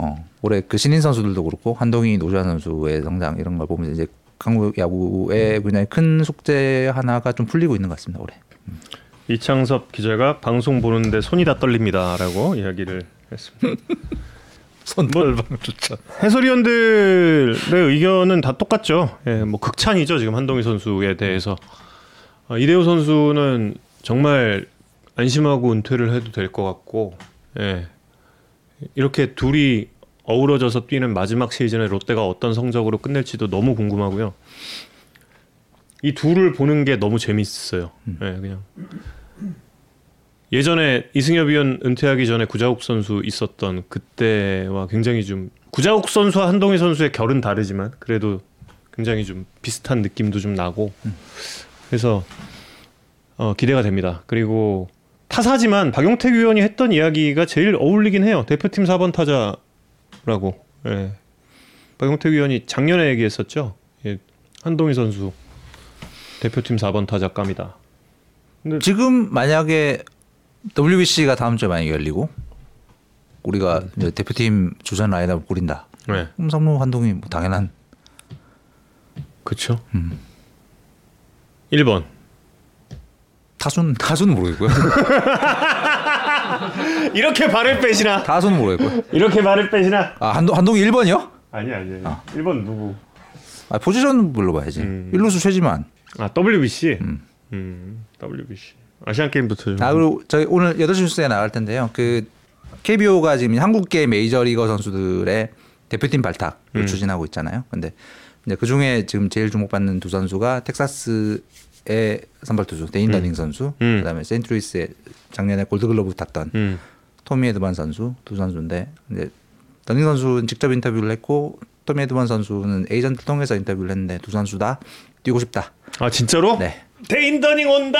어, 올해 그 신인 선수들도 그렇고 한동희, 노주환 선수의 성장 이런 걸 보면 이제 한국 야구의 굉장히 큰 숙제 하나가 좀 풀리고 있는 것 같습니다. 올해. 음. 이창섭 기자가 방송 보는데 손이 다 떨립니다라고 이야기를 했습니다. 손떨방조차. 해설위원들의 의견은 다 똑같죠. 예, 뭐 극찬이죠. 지금 한동희 선수에 대해서. 아, 이대호 선수는 정말 안심하고 은퇴를 해도 될 것 같고, 예, 이렇게 둘이 어우러져서 뛰는 마지막 시즌에 롯데가 어떤 성적으로 끝낼지도 너무 궁금하고요. 이 둘을 보는 게 너무 재밌었어요. 음. 예, 그냥 예전에 이승엽 위원 은퇴하기 전에 구자욱 선수 있었던 그때와 굉장히 좀, 구자욱 선수와 한동희 선수의 결은 다르지만 그래도 굉장히 좀 비슷한 느낌도 좀 나고, 음. 그래서 어, 기대가 됩니다. 그리고 타사지만 박용택 위원이 했던 이야기가 제일 어울리긴 해요. 대표팀 사 번 타자라고. 예. 박용택 위원이 작년에 얘기했었죠. 예. 한동희 선수 대표팀 사 번 타자감이다. 근데 지금 만약에 더블유비씨가 다음 주에 만약에 열리고 우리가 이제 대표팀 주전 라인업을 꾸린다. 네. 그럼 상무 한동희 뭐 당연한. 그렇죠. 음. 일 번 타순 타순은 모르겠고요. 이렇게 발을 빼시나? 타순은 모르겠고요. 이렇게 발을 빼시나? 아, 한동 한동희 일 번이요? 아니 아니. 아니. 아. 일 번 누구? 아, 포지션 불러봐야지. 음. 일루수 최지만. 아, 더블유비씨. 음. 음. 더블유비씨. 아시안 게임부터 좀. 아, 그리고 저희 오늘 여덟 시 뉴스에 나갈 텐데요. 그 케이비오가 지금 한국계 메이저리거 선수들의 대표팀 발탁을 음. 추진하고 있잖아요. 근데 이제 그 중에 지금 제일 주목받는 두 선수가 텍사스의 선발 투수 데인 더닝 음. 선수, 음. 그다음에 세인트루이스의 작년에 골드글러브 탔던 음. 토미 에드먼 선수 두 선수인데, 이제 더닝 선수는 직접 인터뷰를 했고 토미 에드먼 선수는 에이전트 통해서 인터뷰를 했는데 두 선수 다 뛰고 싶다. 아, 진짜로? 네. 데인 더닝 온다.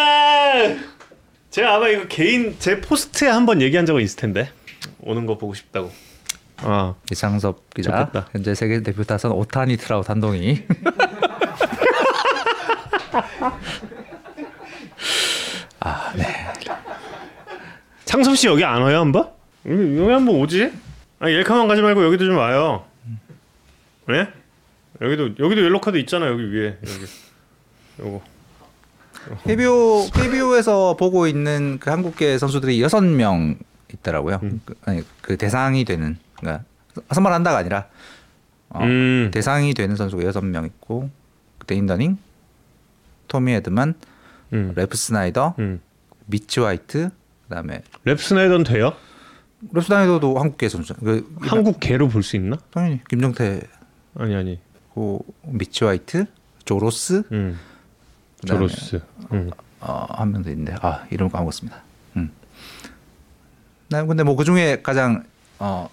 제가 아마 이거 개인 제 포스트에 한번 얘기한 적은 있을 텐데 오는 거 보고 싶다고. 아, 이창섭 기자. 좋겠다. 현재 세계 대표 타선 오타니, 트라우트, 한동희. 아, 네. 창섭 씨 여기 안 와요 한번? 여기, 여기 한번 오지? 아, 옐카만 가지 말고 여기도 좀 와요. 네? 여기도 여기도 옐로 카드 있잖아 여기 위에 여기. 요거. 케이비오 케이비오에서 보고 있는 그 한국계 선수들이 여섯 명 있더라고요. 음. 그, 아니, 그 대상이 되는, 그러니까 선발한다가 아니라 어, 음. 대상이 되는 선수가 여섯 명 있고, 데인 더닝, 토미 에드먼, 음. 랩 스나이더, 음. 미치 화이트, 그다음에 랩 스나이더는 돼요? 랩 스나이더도 한국계 선수. 그, 한국계로 볼 수 있나? 당연히 김정태. 아니 아니. 그 미치 화이트, 조로스. 음. 조로스 음. 어, 한 명도 있는데 아 이름 까먹었습니다. 음. 난 근데 뭐 그 중에 가장 어,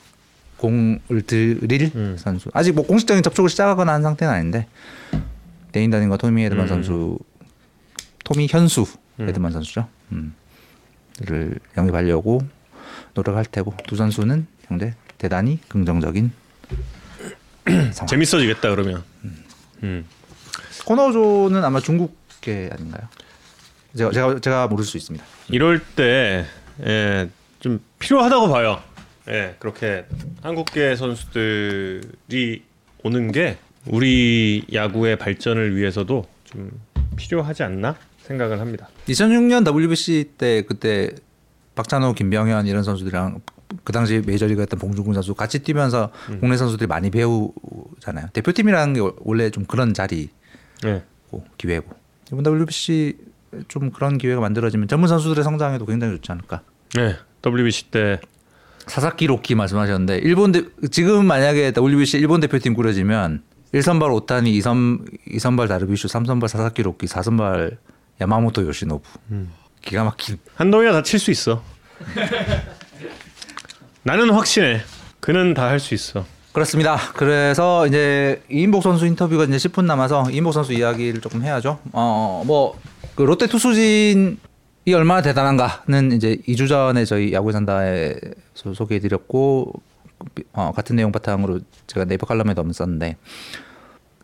공을 들일 음. 선수, 아직 뭐 공식적인 접촉을 시작하거나 한 상태는 아닌데 데인 더닝과 토미 에드먼 음. 선수, 토미 현수 음. 에드먼 선수죠. 음. 를 영입하려고 노력할 테고, 두 선수는 현재 대단히 긍정적인 상황. 재밌어지겠다 그러면. 음. 음. 코너조는 아마 중국계 아닌가요? 제가 제가 제가 모를 수 있습니다. 이럴 때 좀 예, 필요하다고 봐요. 예, 그렇게 한국계 선수들이 오는 게 우리 야구의 발전을 위해서도 좀 필요하지 않나 생각을 합니다. 이천육 년 더블유비씨 때 그때 박찬호, 김병현 이런 선수들이랑 그 당시 메이저리그였던 봉준근 선수 같이 뛰면서 음. 국내 선수들이 많이 배우잖아요. 대표팀이라는 게 원래 좀 그런 자리. 네. 기회고, 이번 더블유비씨 좀 그런 기회가 만들어지면 젊은 선수들의 성장에도 굉장히 좋지 않을까. 네, 더블유비씨 때 사사키 로키 말씀하셨는데 일본 대, 지금 만약에 더블유비씨 일본 대표팀 꾸려지면 일 선발 오타니, 이 선, 이 선발 다르비슈, 삼 선발 사사키 로키, 사 선발 야마모토 요시노부. 음. 기가 막힌. 한동희가 다 칠 수 있어. 나는 확신해. 그는 다 할 수 있어. 그렇습니다. 그래서 이제 이인복 선수 인터뷰가 이제 십 분 남아서 이인복 선수 이야기를 조금 해야죠. 어, 뭐 그 롯데 투수진이 얼마나 대단한가는 이제 이 주 전에 저희 야구산다에 소개해드렸고, 어, 같은 내용 바탕으로 제가 네이버 칼럼에도 한번 썼는데,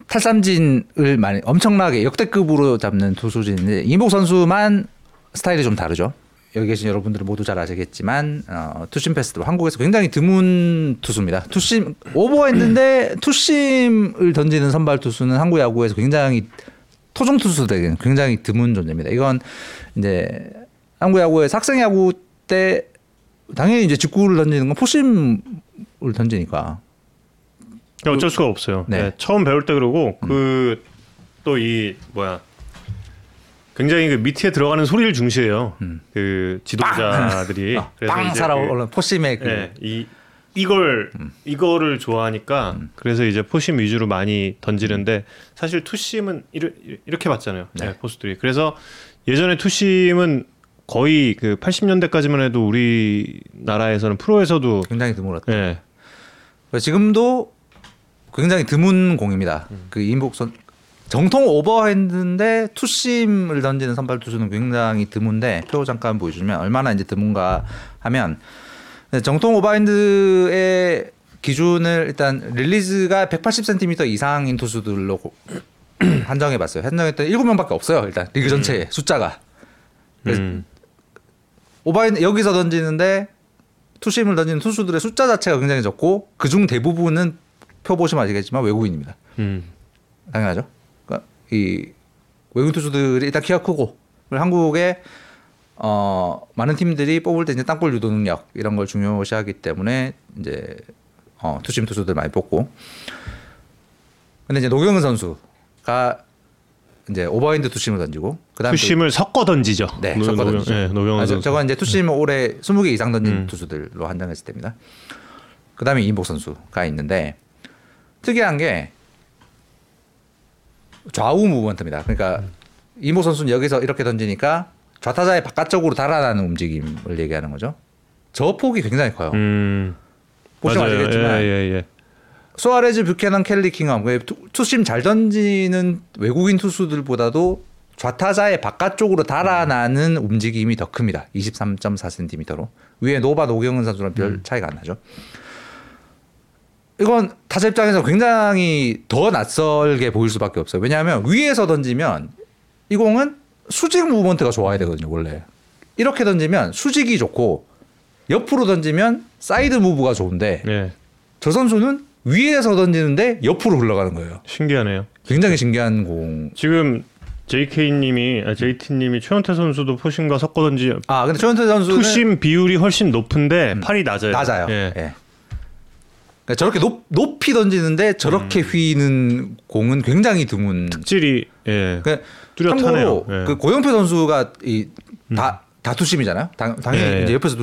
탈삼진을 많이 엄청나게 역대급으로 잡는 투수진인데 이인복 선수만 스타일이 좀 다르죠. 여기 계신 여러분들은 모두 잘 아시겠지만 어, 투심 패스도 한국에서 굉장히 드문 투수입니다. 투심 오버가 있는데 투심을 던지는 선발 투수는 한국 야구에서 굉장히 토종 투수들에게는 굉장히 드문 존재입니다. 이건 이제 한국 야구에서 학생 야구 때 당연히 이제 직구를 던지는 건 포심을 던지니까 어쩔 수가 없어요. 네. 네, 처음 배울 때 그러고 그 또 이 음. 뭐야 굉장히 그 밑에 들어가는 소리를 중시해요. 음. 그 지도자들이 빵! 그래서 빵! 이제 그, 포심의 그... 네, 이 이걸 음. 이거를 좋아하니까 음. 그래서 이제 포심 위주로 많이 던지는데 사실 투심은 이르, 이렇게 봤잖아요. 네. 네, 포수들이. 그래서 예전에 투심은 거의 그 팔십 년대까지만 해도 우리나라에서는 프로에서도 굉장히 드물었다. 네. 지금도 굉장히 드문 공입니다. 음. 그 이인복 선 정통 오버핸드인데 투심을 던지는 선발 투수는 굉장히 드문데 표 잠깐 보여주면 얼마나 이제 드문가 하면 정통 오버핸드의 기준을 일단 릴리즈가 백팔십 센티미터 이상인 투수들로 한정해봤어요. 한정했더니 일곱 명밖에 없어요. 일단 리그 전체에 음. 숫자가. 그래서 음. 오버핸드 여기서 던지는데 투심을 던지는 투수들의 숫자 자체가 굉장히 적고 그중 대부분은 표 보시면 아시겠지만 외국인입니다. 음. 당연하죠. 그러니까 이 외국인 투수들이 일단 키가 크고 한국의 어, 많은 팀들이 뽑을 때 이제 땅볼 유도 능력 이런 걸 중요시하기 때문에 이제 어, 투심 투수들 많이 뽑고. 근데 이제 노경은 선수가 이제 오버핸드 투심을 던지고 그다음 투심을 또, 섞어 던지죠. 네, 노, 섞어 던지죠. 네, 노경은 선수. 저건 이제 투심을 올해 스무 개 이상 던진 음. 투수들로 한정했을 때입니다. 그다음에 이인복 선수가 있는데 특이한 게 좌우 무브먼트입니다. 그러니까 음. 이인복 선수는 여기서 이렇게 던지니까 좌타자의 바깥쪽으로 달아나는 움직임을 얘기하는 거죠. 저 폭이 굉장히 커요. 음. 보시면 맞아요. 아시겠지만 예, 예, 예. 소아레즈, 뷰캐넌, 켈리, 킹엄 투심 잘 던지는 외국인 투수들보다도 좌타자의 바깥쪽으로 달아나는 음. 움직임이 더 큽니다. 이십삼 점 사 센티미터로 위에 노바, 노경은 선수랑 별 음. 차이가 안 나죠. 이건 타자 입장에서 굉장히 더 낯설게 보일 수밖에 없어요. 왜냐하면 위에서 던지면 이 공은 수직 무브먼트가 좋아야 되거든요. 원래 이렇게 던지면 수직이 좋고 옆으로 던지면 사이드 무브가 좋은데 네. 저 선수는 위에서 던지는데 옆으로 흘러가는 거예요. 신기하네요. 굉장히 신기한 공. 지금 제이케이님이 아, 제이티님이 최원태 선수도 포심과 섞어 던지. 아 근데 최원태 선수는 투심 비율이 훨씬 높은데 음, 팔이 낮아요. 낮아요. 예. 예. 그러니까 저렇게 높, 높이 던지는데 저렇게 음. 휘는 공은 굉장히 드문. 특질이 예. 그러니까 뚜렷하네요. 참고로 예. 그 고영표 선수가 이 다 다 음. 투심이잖아요. 당, 당연히 예. 이제 옆에서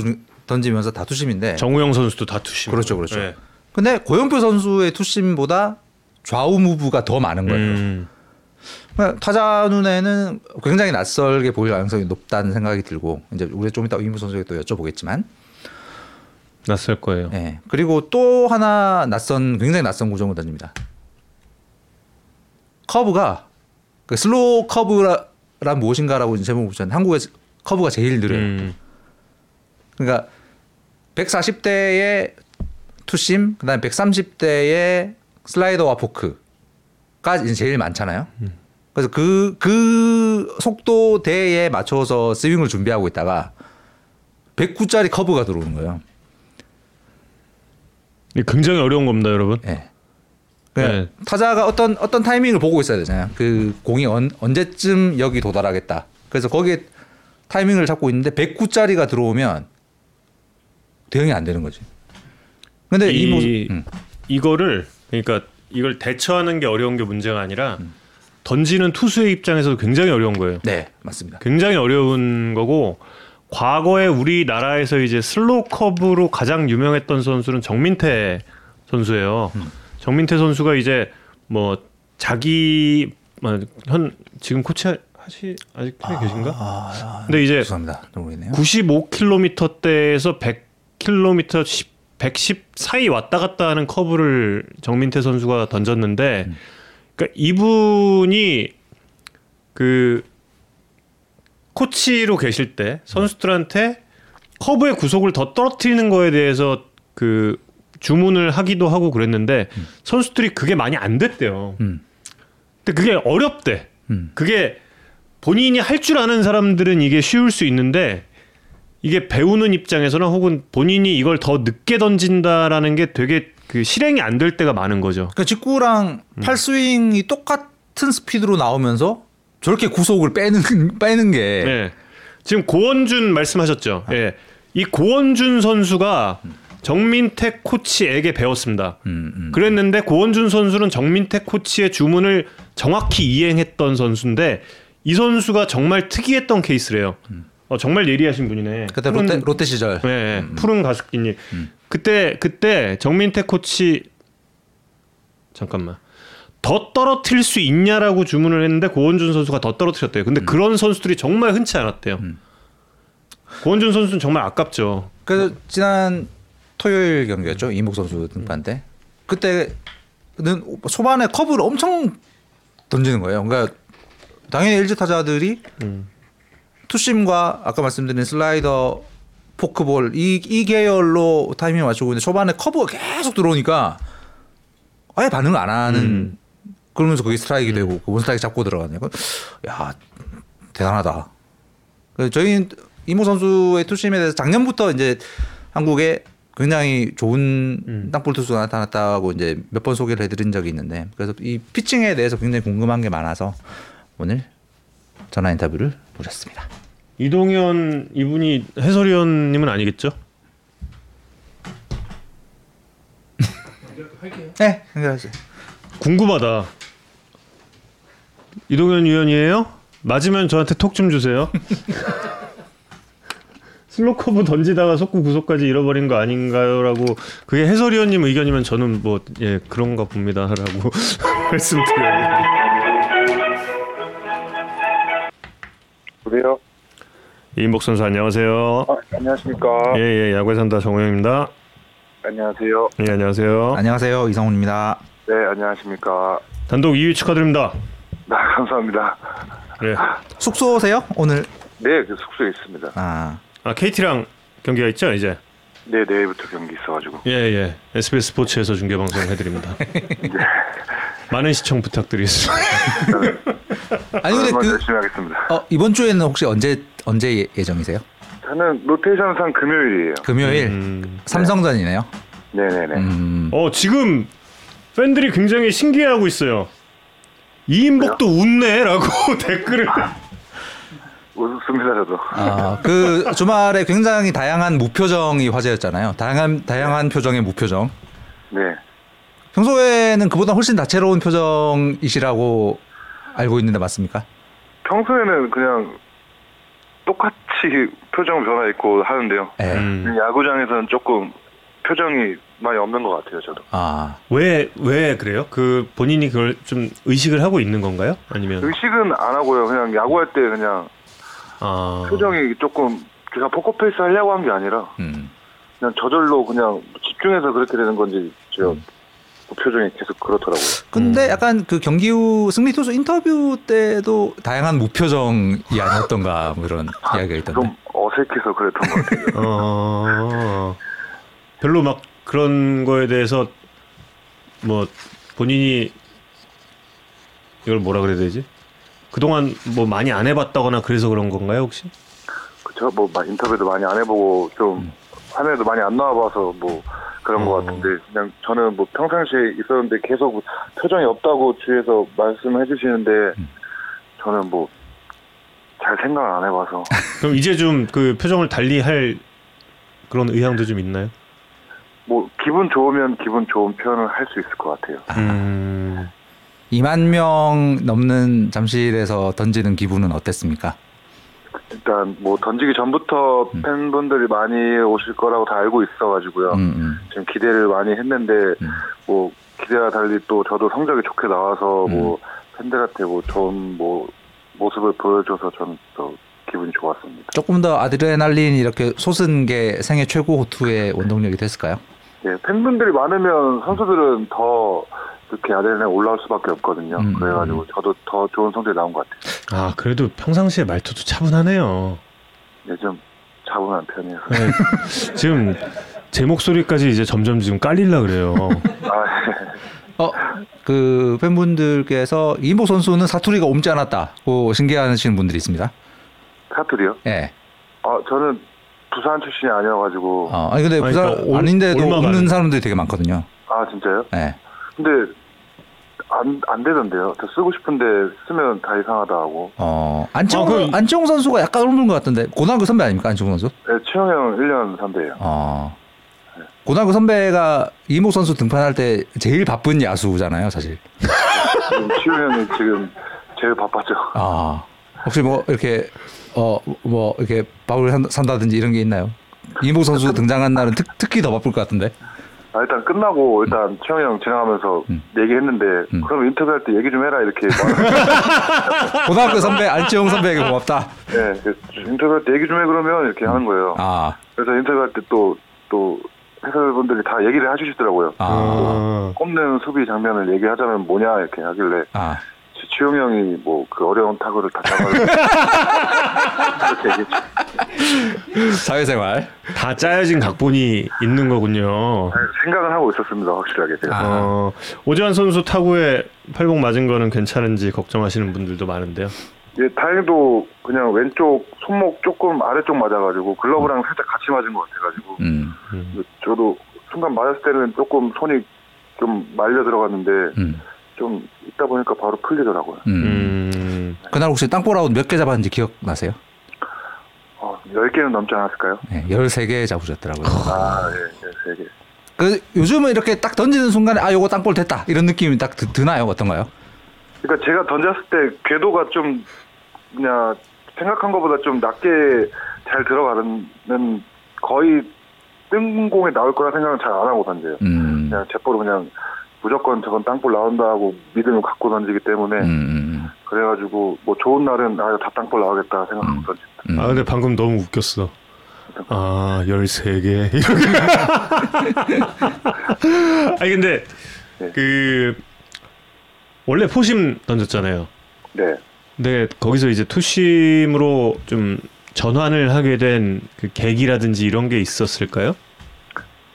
던지면서 다 투심인데. 정우영 선수도 다 투심. 그렇죠, 그렇죠. 예. 근데 고영표 선수의 투심보다 좌우 무브가 더 많은 거예요. 음. 그러니까 타자 눈에는 굉장히 낯설게 보일 가능성이 높다는 생각이 들고 이제 우리 좀 이따 이인복 선수에게 또 여쭤보겠지만. 낯설 거예요. 네. 그리고 또 하나 낯선 굉장히 낯선 구종을 던집니다. 커브가 그 슬로우 커브란 무엇인가라고 제목을 붙였는데 한국의 커브가 제일 느려요. 음. 그러니까 백사십 대의 투심, 그다음에 백삼십 대의 슬라이더와 포크가 제일 많잖아요. 그래서 그, 그 속도대에 맞춰서 스윙을 준비하고 있다가 백구짜리 커브가 들어오는 거예요. 굉장히 어려운 겁니다, 여러분. 네. 네. 타자가 어떤 어떤 타이밍을 보고 있어야 되잖아요. 그 공이 언, 언제쯤 여기 도달하겠다. 그래서 거기에 타이밍을 잡고 있는데 백구짜리가 들어오면 대응이 안 되는 거지. 근데 이, 이 모습, 음. 이거를 그러니까 이걸 대처하는 게 어려운 게 문제가 아니라 음. 던지는 투수의 입장에서도 굉장히 어려운 거예요. 네, 맞습니다. 굉장히 어려운 거고. 과거에 우리나라에서 이제 슬로우 커브로 가장 유명했던 선수는 정민태 선수예요. 음. 정민태 선수가 이제 뭐 자기 현 지금 코치 하시 아직 팀에 아, 계신가? 아, 아, 근데 이제 죄송합니다. 구십오 킬로미터대에서 백 킬로미터 백십 사이 왔다 갔다 하는 커브를 정민태 선수가 던졌는데, 음. 그러니까 이분이 그 코치로 계실 때 선수들한테 커브의 구속을 더 떨어뜨리는 거에 대해서 그 주문을 하기도 하고 그랬는데 음. 선수들이 그게 많이 안 됐대요. 음. 근데 그게 어렵대. 음. 그게 본인이 할 줄 아는 사람들은 이게 쉬울 수 있는데 이게 배우는 입장에서나 혹은 본인이 이걸 더 늦게 던진다라는 게 되게 그 실행이 안 될 때가 많은 거죠. 그러니까 직구랑 음. 팔스윙이 똑같은 스피드로 나오면서 저렇게 구속을 빼는 빼는 게 네. 지금 고원준 말씀하셨죠. 아. 예. 이 고원준 선수가 정민태 코치에게 배웠습니다. 음, 음. 그랬는데 고원준 선수는 정민태 코치의 주문을 정확히 이행했던 선수인데 이 선수가 정말 특이했던 케이스래요. 음. 어, 정말 예리하신 분이네. 그때 푸른, 롯데, 롯데 시절. 네, 음, 음. 푸른 가습기님. 음. 그때 그때 정민태 코치 잠깐만. 더 떨어뜨릴 수 있냐라고 주문을 했는데 고원준 선수가 더 떨어뜨렸대요. 근데 음. 그런 선수들이 정말 흔치 않았대요. 음. 고원준 선수는 정말 아깝죠. 그래서 지난 토요일 경기였죠. 이인복 선수 등판 때. 그때는 초반에 커브를 엄청 던지는 거예요. 그러니까 당연히 엘지 타자들이 음. 투심과 아까 말씀드린 슬라이더, 포크볼 이, 이 계열로 타이밍을 맞추고 있는데 초반에 커브가 계속 들어오니까 아예 반응을 안 하는 음. 그러면서 거기 스트라이크 음. 되고 원 스트라이크 잡고 들어가니까 야 대단하다. 저희 이모 선수의 투심에 대해서 작년부터 이제 한국에 굉장히 좋은 음. 땅볼 투수가 나타났다고 이제 몇 번 소개를 해드린 적이 있는데 그래서 이 피칭에 대해서 굉장히 궁금한 게 많아서 오늘 전화 인터뷰를 모셨습니다. 이동현 이분이 해설위원님은 아니겠죠? 할게요. 네, 해결하세요. 궁금하다. 이동현 위원이에요? 맞으면 저한테 톡 좀 주세요. 슬로커브 던지다가 속구 구속까지 잃어버린 거 아닌가요?라고 그게 해설위원님 의견이면 저는 뭐 예 그런가 봅니다라고 말씀드려요. 그래요. 이인복 선수 안녕하세요. 아, 안녕하십니까. 예예 예, 야구에 산다 정우영입니다. 안녕하세요. 예 안녕하세요. 안녕하세요 이성훈입니다. 네 안녕하십니까. 단독 이 위 축하드립니다. 네 감사합니다. 네 숙소세요 오늘? 네 그 숙소에 있습니다. 아, 아 케이티랑 경기가 있죠 이제? 네 내일부터 경기 있어가지고. 예예 예. 에스비에스 스포츠에서 중계 방송을 해드립니다. 네. 많은 시청 부탁드리겠습니다. 아니 근데 그 열심히 하겠습니다. 어, 이번 주에는 혹시 언제 언제 예정이세요? 저는 로테이션상 금요일이에요. 금요일 음... 삼성전이네요. 네네네. 음... 어 지금 팬들이 굉장히 신기해하고 있어요. 이인복도 웃네라고 댓글을. 웃습니다 저도. 아, 그 주말에 굉장히 다양한 무표정이 화제였잖아요. 다양한 다양한 표정의 무표정. 네. 평소에는 그보다 훨씬 다채로운 표정이시라고 알고 있는데 맞습니까? 평소에는 그냥 똑같이 표정 변화 있고 하는데요. 음. 야구장에서는 조금 표정이 많이 없는 것 같아요, 저도. 아, 왜, 왜 그래요? 그 본인이 그걸 좀 의식을 하고 있는 건가요? 아니면 의식은 안 하고요. 그냥 야구할 때 그냥 아... 표정이 조금 제가 포커페이스 하려고 한 게 아니라 음. 그냥 저절로 그냥 집중해서 그렇게 되는 건지 제가. 음. 표정이 계속 그렇더라고요. 근데 음. 약간 그 경기 후 승리 투수 인터뷰 때도 다양한 무표정이 아니었던가 뭐 이런 이야기가 있던데. 좀 어색해서 그랬던 것 같아요. 어... 별로 막 그런 거에 대해서 뭐 본인이 이걸 뭐라 그래야 되지? 그동안 뭐 많이 안 해봤다거나 그래서 그런 건가요 혹시? 그쵸. 뭐 인터뷰도 많이 안 해보고 좀 음. 화면에도 많이 안 나와봐서 뭐 그런 것 같은데 그냥 저는 뭐 평상시에 있었는데 계속 표정이 없다고 주위에서 말씀해 주시는데 저는 뭐 잘 생각을 안 해봐서. 그럼 이제 좀 그 표정을 달리 할 그런 의향도 좀 있나요? 뭐 기분 좋으면 기분 좋은 표현을 할 수 있을 것 같아요. 음... 이만 명 넘는 잠실에서 던지는 기분은 어땠습니까? 일단 뭐 던지기 전부터 음. 팬분들이 많이 오실 거라고 다 알고 있어가지고요. 음, 음. 지금 기대를 많이 했는데 음. 뭐 기대와 달리 또 저도 성적이 좋게 나와서 음. 뭐 팬들한테 뭐 좋은 뭐 모습을 보여줘서 저는 또 기분이 좋았습니다. 조금 더 아드레날린 이렇게 솟은 게 생애 최고 호투의 원동력이 됐을까요? 네, 팬분들이 많으면 선수들은 더 이렇게 아래에 올라올 수밖에 없거든요. 음, 그래가지고 음. 저도 더 좋은 성적이 나온 것 같아요. 아 그래도 평상시에 말투도 차분하네요. 네, 좀 차분한 편이에요. 네, 지금 제 목소리까지 이제 점점 지금 깔릴라 그래요. 아, 어, 그 팬분들께서 이인복 선수는 사투리가 옮지 않았다고 신기해하시는 분들이 있습니다. 사투리요? 네. 아 저는 부산 출신이 아니어가지고. 아 아니, 근데 아니, 부산 그러니까 아닌데도 없는 사람들이 되게 많거든요. 아 진짜요? 네. 근데 안, 안 되던데요. 저 쓰고 싶은데 쓰면 다 이상하다 하고. 어, 안치홍, 아, 그럼... 안치홍 선수가 약간 흐른 것 같은데. 고등학교 선배 아닙니까, 안치홍 선수? 네, 치홍 형 일 년 선배예요. 어. 네. 고등학교 선배가 이인복 선수 등판할 때 제일 바쁜 야수잖아요, 사실. 치홍 형이 지금 제일 바빴죠. 아, 혹시 뭐 이렇게 어, 뭐 이렇게 밥을 산다든지 이런 게 있나요? 이인복 선수 등장한 날은 특, 특히 더 바쁠 것 같은데. 아, 일단 끝나고 일단 음. 최영이 형 지나가면서 음. 얘기했는데 음. 그럼 인터뷰할 때 얘기 좀 해라 이렇게 고등학교 선배 안치홍 선배에게 고맙다. 네, 인터뷰할 때 얘기 좀 해 그러면 이렇게 음. 하는 거예요. 아. 그래서 인터뷰할 때 또 또 해설분들이 다 얘기를 해주시더라고요. 아. 꼽는 수비 장면을 얘기하자면 뭐냐 이렇게 하길래. 아. 주영 형이 뭐 그 어려운 타구를 다 잡아서 사회생활 다 짜여진 각본이 있는 거군요. 생각은 하고 있었습니다, 확실하게. 제가. 어, 오지환 선수 타구에 팔복 맞은 거는 괜찮은지 걱정하시는 분들도 많은데요. 예, 다행히도 그냥 왼쪽 손목 조금 아래쪽 맞아가지고 글러브랑 음. 살짝 같이 맞은 것 같아가지고 음, 음. 저도 순간 맞았을 때는 조금 손이 좀 말려 들어갔는데. 음. 좀 있다 보니까 바로 풀리더라고요. 음. 네. 그날 혹시 땅볼아웃 몇 개 잡았는지 기억나세요? 어, 열 개는 넘지 않았을까요? 네, 열세 개 잡으셨더라고요. 아, 네, 열세 개. 그 요즘은 이렇게 딱 던지는 순간에 아, 요거 땅볼 됐다 이런 느낌이 딱 드, 드나요? 어떤가요? 그러니까 제가 던졌을 때 궤도가 좀 그냥 생각한 것보다 좀 낮게 잘 들어가는 거의 뜬 공에 나올 거라 생각은 잘 안 하고 던져요. 음. 그냥 제포로 그냥 무조건 저건 땅볼 나온다고 믿음을 갖고 던지기 때문에 음. 그래가지고 뭐 좋은 날은 아, 다 땅볼 나오겠다 생각하고 던진다. 음. 아 근데 방금 너무 웃겼어. 아 열세 개 이렇게. 아니 근데 네. 그 원래 포심 던졌잖아요. 네. 근데 거기서 이제 투심으로 좀 전환을 하게 된 그 계기라든지 이런 게 있었을까요?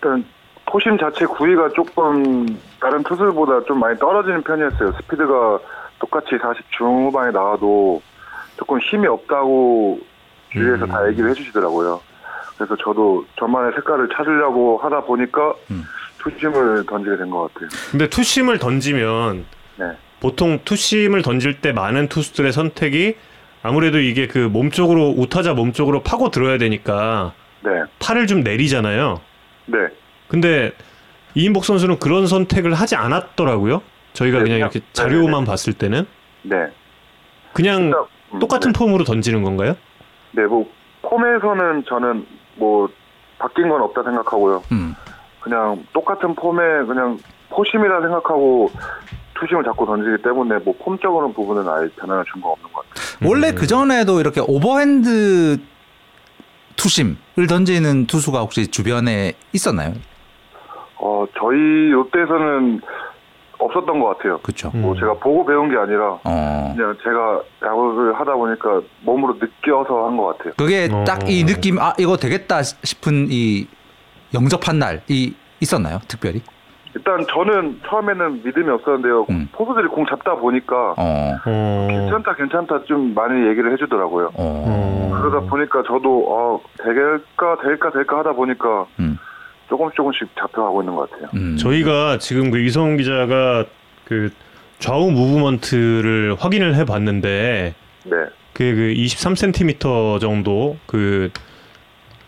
일단 포심 자체 구위가 조금 다른 투수보다 좀 많이 떨어지는 편이었어요. 스피드가 똑같이 사십 중후반에 나와도 조금 힘이 없다고 주위에서 음. 다 얘기를 해주시더라고요. 그래서 저도 저만의 색깔을 찾으려고 하다 보니까 음. 투심을 던지게 된 것 같아요. 근데 투심을 던지면 네. 보통 투심을 던질 때 많은 투수들의 선택이 아무래도 이게 그 몸쪽으로 우타자 몸쪽으로 파고 들어야 되니까 네. 팔을 좀 내리잖아요. 네. 근데 이인복 선수는 그런 선택을 하지 않았더라고요. 저희가 네, 그냥, 그냥 이렇게 자료만 네, 네. 봤을 때는 네 그냥 일단, 음, 똑같은 네. 폼으로 던지는 건가요? 네, 뭐 폼에서는 저는 뭐 바뀐 건 없다 생각하고요. 음. 그냥 똑같은 폼에 그냥 포심이라 생각하고 투심을 자꾸 던지기 때문에 뭐 폼적으로는 부분은 아예 변화를 준 거 없는 것 같아요. 음. 원래 그 전에도 이렇게 오버핸드 투심을 던지는 투수가 혹시 주변에 있었나요? 어 저희 롯데에서는 없었던 것 같아요. 그렇죠. 뭐 음. 제가 보고 배운 게 아니라 어. 그냥 제가 야구를 하다 보니까 몸으로 느껴서 한 것 같아요. 그게 어. 딱 이 느낌 아 이거 되겠다 싶은 이 영접한 날이 있었나요? 특별히? 일단 저는 처음에는 믿음이 없었는데요. 음. 포수들이 공 잡다 보니까 어. 괜찮다 괜찮다 좀 많이 얘기를 해주더라고요. 어. 그러다 보니까 저도 어, 될까 될까 될까 하다 보니까. 음. 조금씩 조금씩 잡혀가고 있는 것 같아요. 음. 저희가 지금 그 이성훈 기자가 그 좌우 무브먼트를 확인을 해봤는데, 네. 그, 그 이십삼 센티미터 정도 그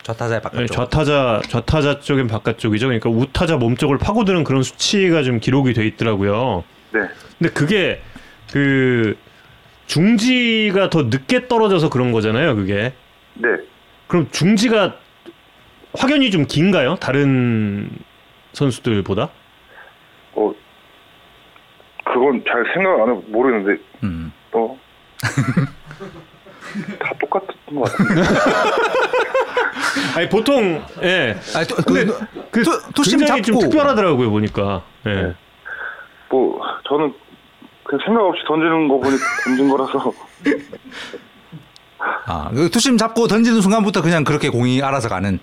좌타자의 바깥쪽, 좌타자 좌타자 쪽인 바깥쪽이죠. 그러니까 우타자 몸쪽을 파고드는 그런 수치가 좀 기록이 돼 있더라고요. 네. 근데 그게 그 중지가 더 늦게 떨어져서 그런 거잖아요. 그게. 네. 그럼 중지가 확연히 좀 긴가요? 다른 선수들보다? 어, 그건 잘 생각 안 해서 모르겠는데, 음. 어, 다 똑같은 것 같은데. 아니 보통, 예, 아니, 또, 근데 그 투심 그, 그, 좀 특별하더라고요 보니까. 예, 네. 뭐 저는 그냥 생각 없이 던지는 거 보니 던진 거라서. 아, 그 투심 잡고 던지는 순간부터 그냥 그렇게 공이 알아서 가는.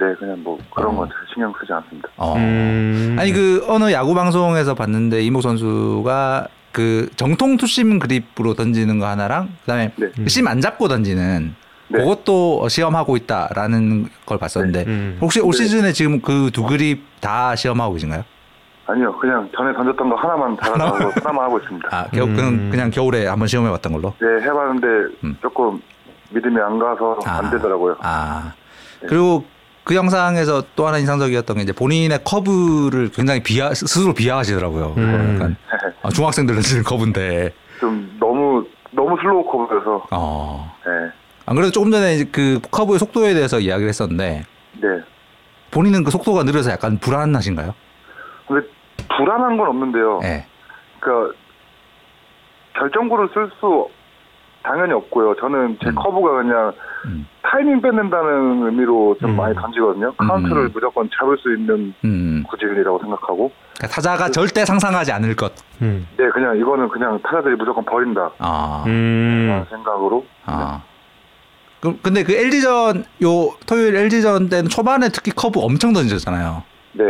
네, 그냥 뭐 그런 어. 거 신경 쓰지 않습니다. 어. 음. 아니 그 어느 야구 방송에서 봤는데 이모 선수가 그 정통 투심 그립으로 던지는 거 하나랑 그다음에 네. 심 안 잡고 던지는 네. 그것도 시험하고 있다라는 걸 봤었는데 네. 음. 혹시 올 시즌에 지금 그 두 그립 다 시험하고 계신가요? 아니요, 그냥 전에 던졌던 거 하나만 달아가고 하나만 하고 있습니다. 아, 겨우, 음. 그냥 겨울에 한번 시험해봤던 걸로? 네, 해봤는데 음. 조금 믿음이 안 가서 아, 안 되더라고요. 아, 네. 그리고 그 영상에서 또 하나 인상적이었던 게 이제 본인의 커브를 굉장히 비하, 스스로 비하하시더라고요. 음. 약간 아, 중학생들 던지는 커브인데 좀 너무 너무 슬로우 커브여서. 어. 네. 안 그래도 조금 전에 이제 그 커브의 속도에 대해서 이야기를 했었는데. 네. 본인은 그 속도가 느려서 약간 불안하신가요? 근데 불안한 건 없는데요. 네. 그러니까 결정구를 쓸 수 당연히 없고요. 저는 제 음. 커브가 그냥 음. 타이밍 뺏는다는 의미로 좀 음. 많이 던지거든요. 카운트를 음. 무조건 잡을 수 있는 음. 구질이라고 생각하고. 그러니까 타자가 그, 절대 상상하지 않을 것. 음. 네, 그냥 이거는 그냥 타자들이 무조건 버린다. 아. 음. 생각으로. 아. 네. 그, 근데 그 엘지전, 요, 토요일 엘지전 때는 초반에 특히 커브 엄청 던지셨잖아요. 네.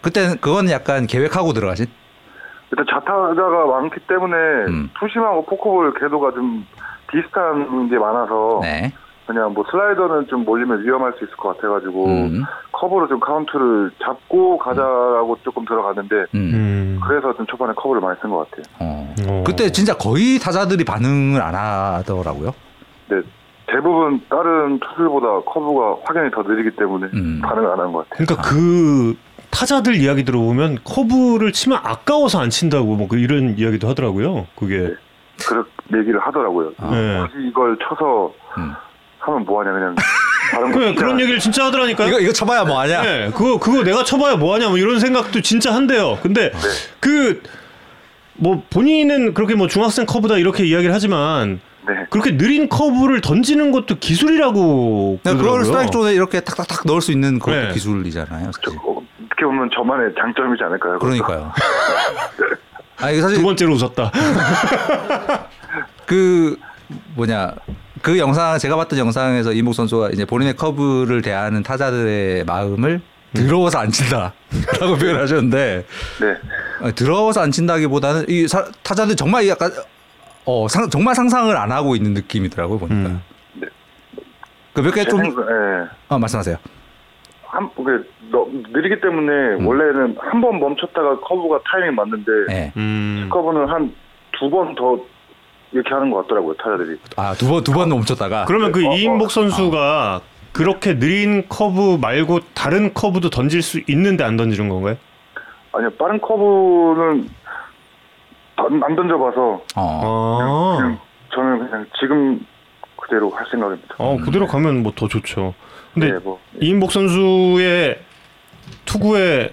그때는, 그건 약간 계획하고 들어가신? 일단 좌타자가 많기 때문에, 음. 투심하고 포크볼 궤도가 좀 비슷한 게 많아서, 네. 그냥 뭐 슬라이더는 좀 몰리면 위험할 수 있을 것 같아가지고, 음. 커브로 좀 카운트를 잡고 가자라고 음. 조금 들어갔는데, 음. 그래서 좀 초반에 커브를 많이 쓴 것 같아요. 어. 어. 그때 진짜 거의 타자들이 반응을 안 하더라고요? 네. 대부분 다른 투수들보다 커브가 확연히 더 느리기 때문에 음. 반응을 안 하는 것 같아요. 그러니까 아. 그 타자들 이야기 들어보면 커브를 치면 아까워서 안 친다고 뭐 이런 이야기도 하더라고요. 그게 네. 그렇게 얘기를 하더라고요. 아. 네. 굳이 이걸 쳐서 음. 하면 뭐하냐 그냥. 그래, 그런 얘기를 진짜 하더라니까요. 이거 이거 쳐봐야 뭐하냐. 네, 그거 그거 내가 쳐봐야 뭐하냐 뭐 이런 생각도 진짜 한대요. 근데 네. 그 뭐 본인은 그렇게 뭐 중학생 커브다 이렇게 이야기를 하지만. 네. 그렇게 느린 커브를 던지는 것도 기술이라고. 네, 그걸 스트라이크 존에 이렇게 탁탁탁 넣을 수 있는 그런 네. 기술이잖아요. 저, 어떻게 보면 저만의 장점이지 않을까요? 그러니까요. 아, 이게 사실 두 번째로 웃었다. 그 뭐냐 그 영상 제가 봤던 영상에서 이인복 선수가 이제 본인의 커브를 대하는 타자들의 마음을 더러워서 안 친다라고 표현하셨는데, 네. 더러워서 안 친다기보다는 이 사, 타자들 정말 약간 어, 상, 정말 상상을 안 하고 있는 느낌이더라고요, 보니까. 음. 네. 그 몇 개 좀. 생각, 네. 아, 말씀하세요. 한, 그, 너, 느리기 때문에 음. 원래는 한 번 멈췄다가 커브가 타이밍 맞는데, 네. 음. 커브는 한 두 번 더 이렇게 하는 것 같더라고요, 타자들이. 아, 두 번, 두 번 멈췄다가. 그러면 그 어, 이인복 선수가 어. 그렇게 느린 커브 말고 다른 커브도 던질 수 있는데 안 던지는 건가요? 아니요, 빠른 커브는 안 던져봐서 아~ 그냥, 그냥 저는 그냥 지금 그대로 할 생각입니다. 아, 그대로 가면 뭐 더 좋죠. 근데 네, 뭐, 네. 이인복 선수의 투구에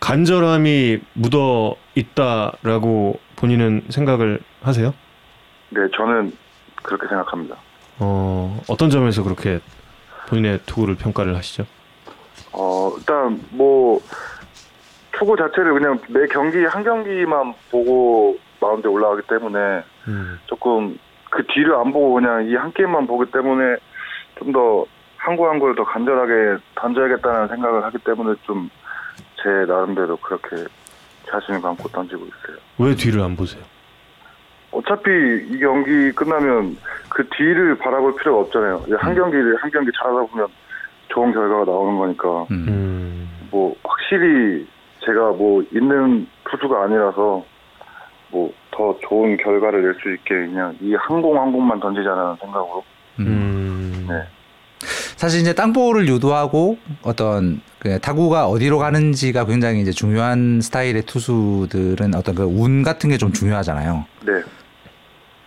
간절함이 묻어 있다라고 본인은 생각을 하세요? 네, 저는 그렇게 생각합니다. 어, 어떤 점에서 그렇게 본인의 투구를 평가를 하시죠? 어, 일단 뭐 투구 자체를 그냥 매 경기 한 경기만 보고 마운드에 올라가기 때문에 음. 조금 그 뒤를 안 보고 그냥 이 한 게임만 보기 때문에 좀 더 한 구 한 구를 더 간절하게 던져야겠다는 생각을 하기 때문에 좀 제 나름대로 그렇게 자신을 갖고 던지고 있어요. 왜 뒤를 안 보세요? 어차피 이 경기 끝나면 그 뒤를 바라볼 필요가 없잖아요. 한 경기를 한 경기 잘하다 보면 좋은 결과가 나오는 거니까 음. 뭐 확실히 제가 뭐 있는 투수가 아니라서 뭐 더 좋은 결과를 낼 수 있게 그냥 이 한 공 한 공만 던지자는 생각으로. 음. 네. 사실 이제 땅볼을 유도하고 어떤 그 타구가 어디로 가는지가 굉장히 이제 중요한 스타일의 투수들은 어떤 그 운 같은 게 좀 중요하잖아요. 네.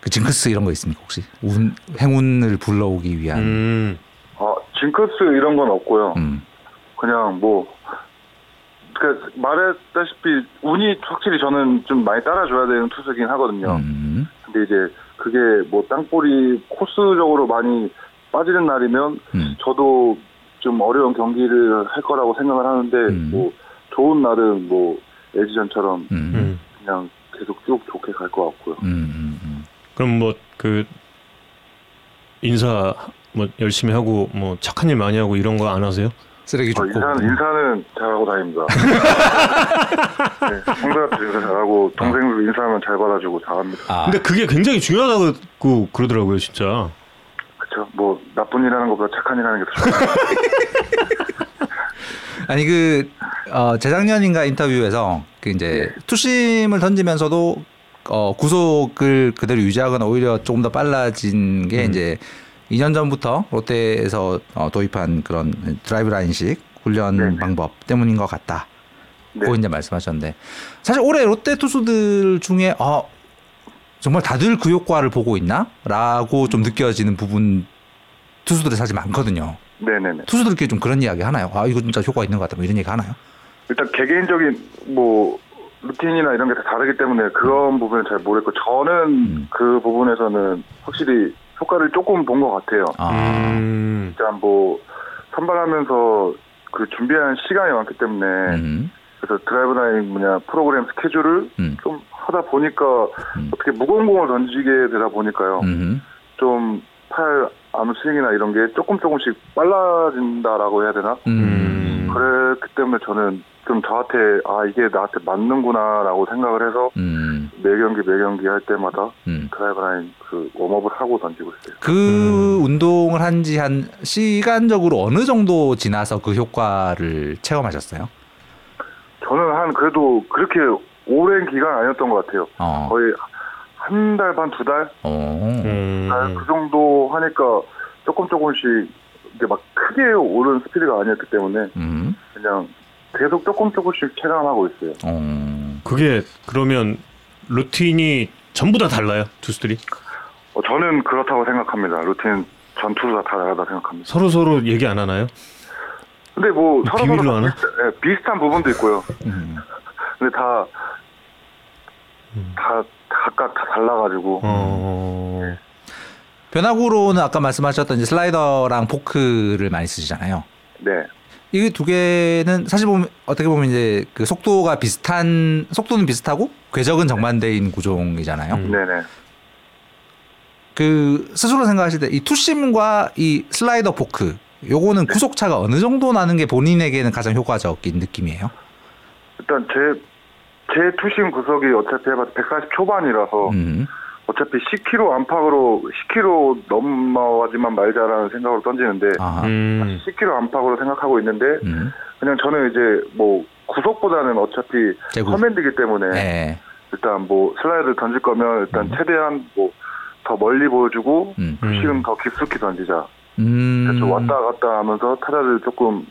그 징크스 이런 거 있습니까 혹시? 운 행운을 불러오기 위한. 음. 아 징크스 이런 건 없고요. 음. 그냥 뭐. 그러니까 말했다시피 운이 확실히 저는 좀 많이 따라줘야 되는 투수긴 하거든요. 음. 근데 이제 그게 뭐 땅볼이 코스적으로 많이 빠지는 날이면 음. 저도 좀 어려운 경기를 할 거라고 생각을 하는데 음. 뭐 좋은 날은 뭐 엘지전처럼 음. 그냥 계속 쭉 좋게 갈 것 같고요. 음. 그럼 뭐 그 인사 뭐 열심히 하고 뭐 착한 일 많이 하고 이런 거 안 하세요? 쓰레기 줍고. 어, 인사는, 인사는 잘하고 다닙니다. 네, 형들한테 인사 잘하고 동생들 인사하면 잘 받아주고 잘합니다. 아. 근데 그게 굉장히 중요하다고 그러더라고요, 진짜. 그렇죠. 뭐 나쁜 일하는 것보다 착한 일하는 게 더 좋아요. 아니 그 어, 재작년인가 인터뷰에서 그 이제 투심을 던지면서도 어, 구속을 그대로 유지하거나 오히려 조금 더 빨라진 게 음. 이제 이 년 전부터 롯데에서 어, 도입한 그런 드라이브라인식 훈련 네네. 방법 때문인 것 같다. 네. 고 이제 말씀하셨는데 사실 올해 롯데 투수들 중에 어, 정말 다들 그 효과를 보고 있나라고 좀 느껴지는 부분 투수들이 사실 많거든요. 네네네. 투수들끼리 좀 그런 이야기 하나요? 아 이거 진짜 효과 있는 것 같다. 뭐 이런 얘기 하나요? 일단 개개인적인 뭐 루틴이나 이런 게 다 다르기 때문에 그런 음. 부분은 잘 모르겠고 저는 음. 그 부분에서는 확실히 효과를 조금 본 것 같아요. 아. 일단 뭐 선발하면서 그 준비한 시간이 많기 때문에 음. 그래서 드라이브라인 뭐냐 프로그램 스케줄을 음. 좀 하다 보니까 음. 어떻게 무거운 공을 던지게 되다 보니까요. 음. 좀 팔 암 스윙이나 이런 게 조금 조금씩 빨라진다라고 해야 되나? 음. 그랬기 때문에 저는 좀 저한테 아 이게 나한테 맞는구나라고 생각을 해서 음. 매 경기 매 경기 할 때마다 음. 드라이브라인 그 웜업을 하고 던지고 있어요. 그 음. 운동을 한 지 한 시간적으로 어느 정도 지나서 그 효과를 체험하셨어요? 저는 한 그래도 그렇게 오랜 기간 아니었던 것 같아요. 어. 거의 한 달 반, 두 달? 어. 음. 그 정도 하니까 조금 조금씩 이게 막 크게 오른 스피드가 아니었기 때문에 음. 그냥 계속 조금 조금씩 체감하고 있어요. 어. 그게 그러면 루틴이 전부 다 달라요? 투수들이? 어, 저는 그렇다고 생각합니다. 루틴 전 투수가 다 다르다고 생각합니다. 서로서로 얘기 안 하나요? 근데 뭐 비밀로 하나? 네, 비슷한 부분도 있고요. 음. 근데 다, 음. 다 각각 다 달라가지고 어... 네. 변화구로는 아까 말씀하셨던 이제 슬라이더랑 포크를 많이 쓰시잖아요. 네. 이게 두 개는 사실 보면 어떻게 보면 이제 그 속도가 비슷한 속도는 비슷하고 궤적은 정반대인 구종이잖아요. 음. 네네. 그 스스로 생각하실 때 이 투심과 이 슬라이더 포크 요거는 네. 구속차가 어느 정도 나는 게 본인에게는 가장 효과적인 느낌이에요? 일단 제, 제 투심 구속이 어차피 해봐도 백사십 초반이라서 음. 어차피 십 킬로미터 안팎으로 십 킬로미터 넘어가지만 말자라는 생각으로 던지는데 음. 십 킬로미터 안팎으로 생각하고 있는데 음. 그냥 저는 이제 뭐 구속보다는 어차피 제구. 커맨드이기 때문에 네. 일단 뭐 슬라이드를 던질 거면 일단 음. 최대한 뭐 더 멀리 보여주고 음. 투심은 더 깊숙이 던지자. 음. 그래서 왔다 갔다 하면서 타자를 조금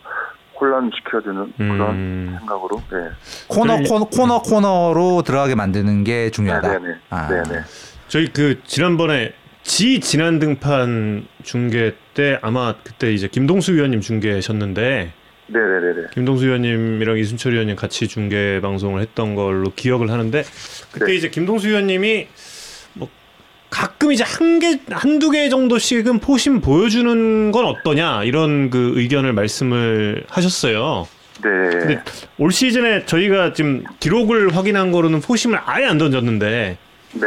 혼란시켜주는 음. 그런 생각으로. 네. 코너 코너 코너 코너로 들어가게 만드는 게 중요하다. 네네. 아. 네네. 저희 그 지난번에 지 지난 등판 중계 때 아마 그때 이제 김동수 위원님 중계셨는데. 네네네. 김동수 위원님이랑 이순철 위원님 같이 중계 방송을 했던 걸로 기억을 하는데 그때 네. 이제 김동수 위원님이. 가끔 이제 한 개, 한두 개 정도씩은 포심 보여주는 건 어떠냐 이런 그 의견을 말씀을 하셨어요. 네. 근데 올 시즌에 저희가 지금 기록을 확인한 거로는 포심을 아예 안 던졌는데. 네.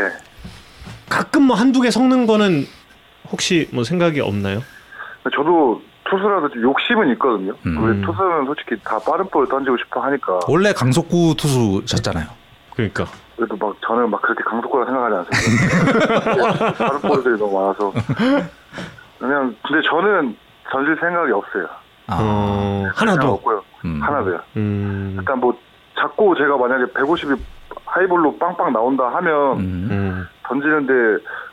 가끔 뭐 한두 개 섞는 거는 혹시 뭐 생각이 없나요? 저도 투수라도 좀 욕심은 있거든요. 음. 투수는 솔직히 다 빠른 볼을 던지고 싶어 하니까. 원래 강속구 투수셨잖아요. 그러니까. 그래도 막 저는 막 그렇게 강속구라 생각하지 않습니다. 다른 볼들이 너무 많아서 그냥 근데 저는 던질 생각이 없어요. 아, 하나도 없고요. 음. 하나도요. 음. 일단 뭐 자꾸 제가 만약에 백오십이 하이볼로 빵빵 나온다 하면 음. 던지는데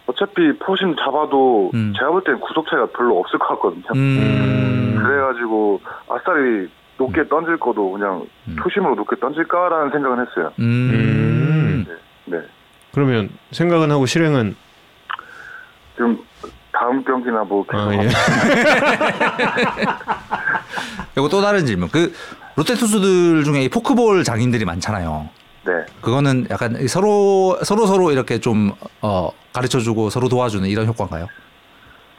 어차피 포심 잡아도 음. 제가 볼 때는 구속 차이가 별로 없을 것 같거든요. 음. 그래가지고 아싸리 높게 던질 거도 그냥 투심으로 높게 던질까라는 생각은 했어요. 음. 네. 네. 그러면 생각은 하고 실행은 지금 다음 경기나 뭐 계속. 아, 예. 이거 또 다른 질문. 그 롯데 투수들 중에 이 포크볼 장인들이 많잖아요. 네. 그거는 약간 서로 서로 서로 이렇게 좀 어, 가르쳐주고 서로 도와주는 이런 효과인가요?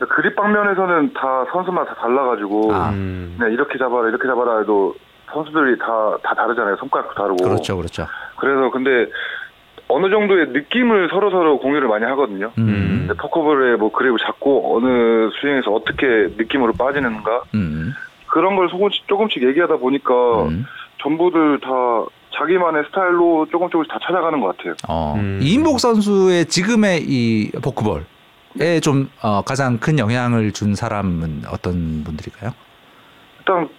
그립 방면에서는 다 선수마다 다 달라가지고 아. 그냥 이렇게 잡아라 이렇게 잡아라 해도 선수들이 다, 다 다르잖아요. 손가락도 다르고. 그렇죠. 그렇죠. 그래서 근데 어느 정도의 느낌을 서로서로 공유를 많이 하거든요. 음. 포크볼에 뭐 그립을 잡고 어느 스윙에서 어떻게 느낌으로 빠지는가 음. 그런 걸 조금씩, 조금씩 얘기하다 보니까 음. 전부들 다 자기만의 스타일로 조금 조금씩 다 찾아가는 것 같아요. 어. 음. 이인복 선수의 지금의 이 포크볼 에 좀 어, 가장 큰 영향을 준 사람은 어떤 분들일까요? 일단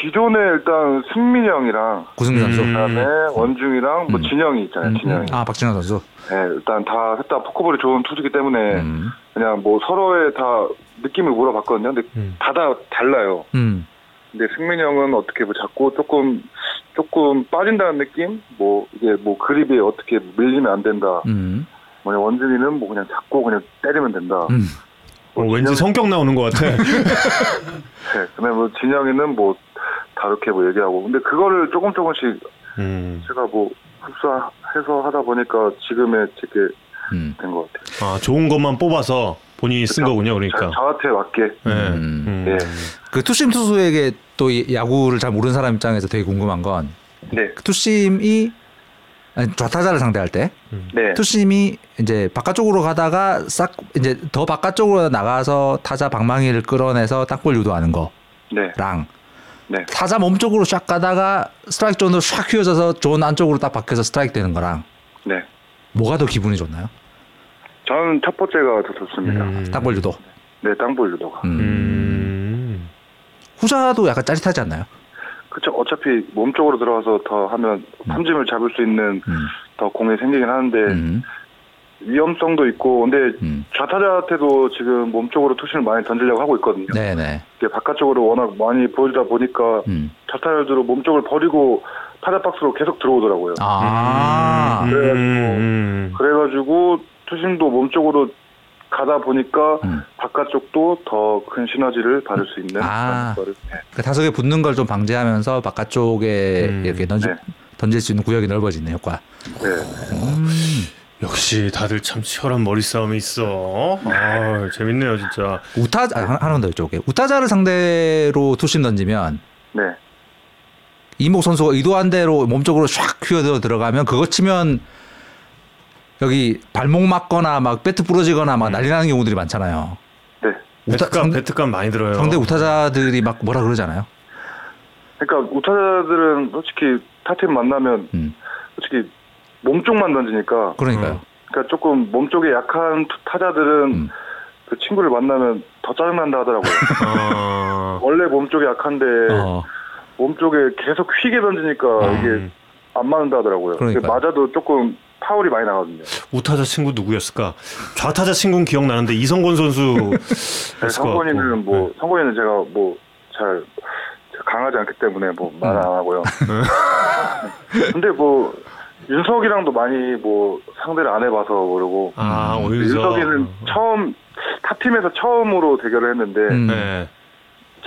기존에 일단 승민이 형이랑 구승민 선수, 음. 그다음에 원중이랑 뭐 진영이 있잖아요. 음. 진영이. 아, 박진영 선수. 네, 일단 다 셋 다 포크볼이 좋은 투수기 때문에 음. 그냥 뭐 서로의 다 느낌을 물어봤거든요. 근데 음. 다 다 달라요. 음. 근데 승민이 형은 어떻게 뭐 자꾸 조금 조금 빠진다는 느낌, 뭐 이게 뭐 그립이 어떻게 밀리면 안 된다. 음. 뭐냐, 원준이는 뭐 그냥 잡고 그냥 때리면 된다. 음. 뭐 어, 진영... 왠지 성격 나오는 것 같아. 네, 근데 뭐 진영이는 뭐 다르게 뭐 얘기하고, 근데 그거를 조금 조금씩 음. 제가 뭐 흡수해서 하다 보니까 지금에 되게 음. 된 것 같아요. 아, 좋은 것만 뽑아서 본인이 쓴 그쵸? 거군요, 그러니까. 저, 저한테 맞게. 네. 음. 네. 그 투심 투수에게 또 야구를 잘 모르는 사람 입장에서 되게 궁금한 건, 네. 그 투심이 아니, 좌타자를 상대할 때 음. 네. 투심이 이제 바깥쪽으로 가다가 싹 이제 더 바깥쪽으로 나가서 타자 방망이를 끌어내서 땅볼 유도하는 거랑. 네. 네. 타자 몸쪽으로 샥 가다가 스트라이크 존으로 샥 휘어져서 존 안쪽으로 딱 박혀서 스트라이크 되는 거랑, 네. 뭐가 더 기분이 좋나요? 저는 첫 번째가 더 좋습니다. 음. 땅볼 유도. 네, 땅볼 유도가. 음. 음. 후자도 약간 짜릿하지 않나요? 그렇죠. 어차피 몸쪽으로 들어가서 더 하면 삼진을 음. 잡을 수 있는 음. 더 공이 생기긴 하는데 음. 위험성도 있고, 근데 음. 좌타자한테도 지금 몸쪽으로 투심을 많이 던지려고 하고 있거든요. 네네. 이게 바깥쪽으로 워낙 많이 보여주다 보니까 음. 좌타자들도 몸쪽을 버리고 타자 박스로 계속 들어오더라고요. 아~ 음. 그래가지고 음. 그래가지고 투심도 몸쪽으로 가다 보니까 음. 바깥쪽도 더 큰 시너지를 받을 수 있는. 아~ 네. 그 타석에 붙는 걸 좀 방지하면서 바깥쪽에 음. 이렇게 던지, 네. 던질 수 있는 구역이 넓어지는 효과. 네. 음. 역시 다들 참 치열한 머리싸움이 있어. 아, 재밌네요 진짜. 우타 하나 더 여쭤볼게요. 우타자를 상대로 투심 던지면, 네. 이인복 선수가 의도한 대로 몸쪽으로 샥 휘어들어 들어가면 그거 치면 여기 발목 맞거나 막 배트 부러지거나 막 난리 나는 경우들이 많잖아요. 네. 우타, 배트감 상대, 배트감 많이 들어요. 상대 우타자들이 막 뭐라 그러잖아요. 그러니까 우타자들은 솔직히 타팀 만나면 음. 솔직히 몸쪽만 던지니까. 그러니까요. 그러니까 조금 몸쪽에 약한 타자들은 음. 그 친구를 만나면 더 짜증난다 하더라고요. 어... 원래 몸쪽이 약한데 어... 몸쪽에 계속 휘게 던지니까 음. 이게 안 맞는다 하더라고요. 그러니까 맞아도 조금 파울이 많이 나거든요. 우타자 친구 누구였을까? 좌타자 친구는 기억나는데 이성곤 선수. 네, 성곤이는 뭐 네. 성곤이는 제가 뭐 잘 강하지 않기 때문에 뭐 말 안 음. 하고요. 근데 뭐. 윤석이랑도 많이 뭐 상대를 안 해봐서 모르고. 아, 윤석이는 처음 탑팀에서 처음으로 대결을 했는데 음.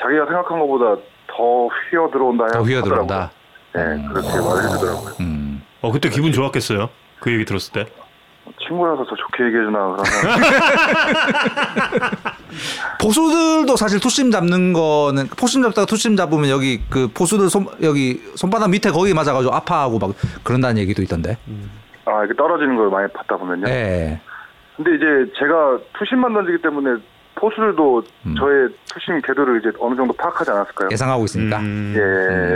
자기가 생각한 것보다 더 휘어 들어온다 더 휘어 들어온다. 네, 음. 그렇게 말해주더라고요. 음. 어 그때 기분 좋았겠어요? 그 얘기 들었을 때? 친구라서 더 좋게 얘기해주나. 포수들도 사실 투심 잡는 거는, 포심 잡다가 투심 잡으면 여기 그 포수들 손 여기 손바닥 밑에 거기 맞아가지고 아파하고 막 그런다는 얘기도 있던데. 아, 이게 떨어지는 걸 많이 봤다 보면요. 네. 근데 이제 제가 투심만 던지기 때문에 포수들도 음. 저의 투심 궤도를 이제 어느 정도 파악하지 않았을까요? 예상하고 있습니다. 음. 예.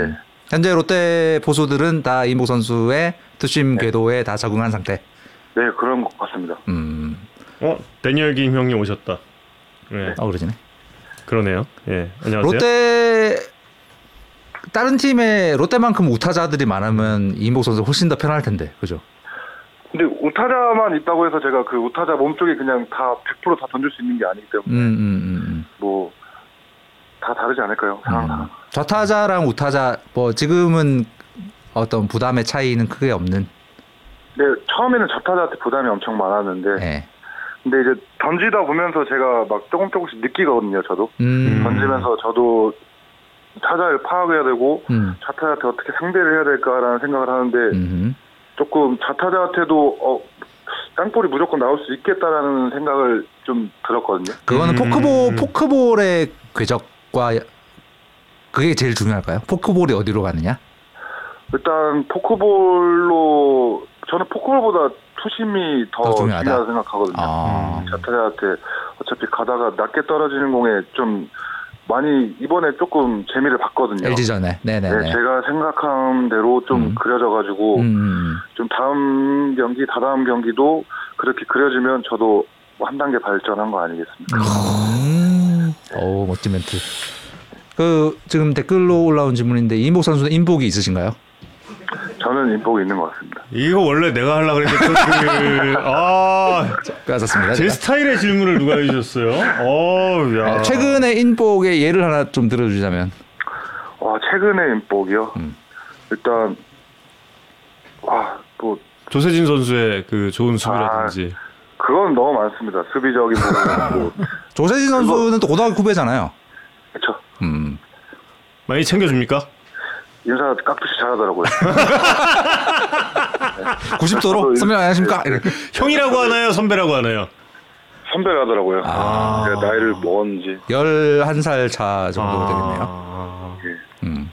음. 현재 롯데 포수들은 다 이인복 선수의 투심 네. 궤도에 다 적응한 상태. 네, 그런 것 같습니다. 음. 어, 데니얼 김 형님 오셨다. 네. 아, 그러시네. 그러네요. 예. 안녕하세요. 롯데 다른 팀에 롯데만큼 우타자들이 많으면 이인복 선수 훨씬 더 편할 텐데, 그죠? 근데 우타자만 있다고 해서 제가 그 우타자 몸쪽에 그냥 다 백 퍼센트 다 던질 수 있는 게 아니기 때문에 음, 음, 음. 뭐 다 다르지 않을까요? 상황상. 음. 좌타자랑 우타자 뭐 지금은 어떤 부담의 차이는 크게 없는. 네, 처음에는 좌타자한테 부담이 엄청 많았는데, 네. 근데 이제 던지다 보면서 제가 막 조금 조금씩 느끼거든요, 저도. 음. 던지면서 저도 타자를 파악해야 되고, 음. 좌타자한테 어떻게 상대를 해야 될까라는 생각을 하는데, 음. 조금 좌타자한테도, 어, 땅볼이 무조건 나올 수 있겠다라는 생각을 좀 들었거든요. 그거는 음. 포크볼, 포크볼의 궤적과, 그게 제일 중요할까요? 포크볼이 어디로 가느냐? 일단, 포크볼로, 저는 포크볼보다 투심이 더, 더 중요하다고 생각하거든요. 아. 좌타자한테 어차피 가다가 낮게 떨어지는 공에 좀 많이 이번에 조금 재미를 봤거든요. 엘지전에. 네네. 네, 제가 생각한 대로 좀 음. 그려져가지고 음. 좀 다음 경기, 다다음 경기도 그렇게 그려지면 저도 뭐 한 단계 발전한 거 아니겠습니까? 오, 네. 오 멋진 멘트. 그 지금 댓글로 올라온 질문인데 이인복 선수는 인복이 있으신가요? 저는 인복이 있는 것 같습니다. 이거 원래 내가 하려고 그랬는데 그... 아, 까졌습니다. 제 스타일의 질문을 누가 해주셨어요? 어, 야. 최근에 인복의 예를 하나 좀 들어주자면. 와, 최근에 인복이요? 음. 일단 와, 뭐 조세진 선수의 그 좋은 수비라든지. 아, 그건 너무 많습니다. 수비적인 부분도. 조세진 선수는 그거... 또 고등학교 후배잖아요. 그렇죠. 음. 많이 챙겨줍니까? 인사 깍듯이 잘하더라고요. 구십 도로? 선배님 안녕하십니까? 이렇게. 형이라고 하나요? 선배라고 하나요? 선배라 하더라고요. 아~ 나이를 먹었는지. 열한 살 차 정도 아~ 되겠네요. 예. 음.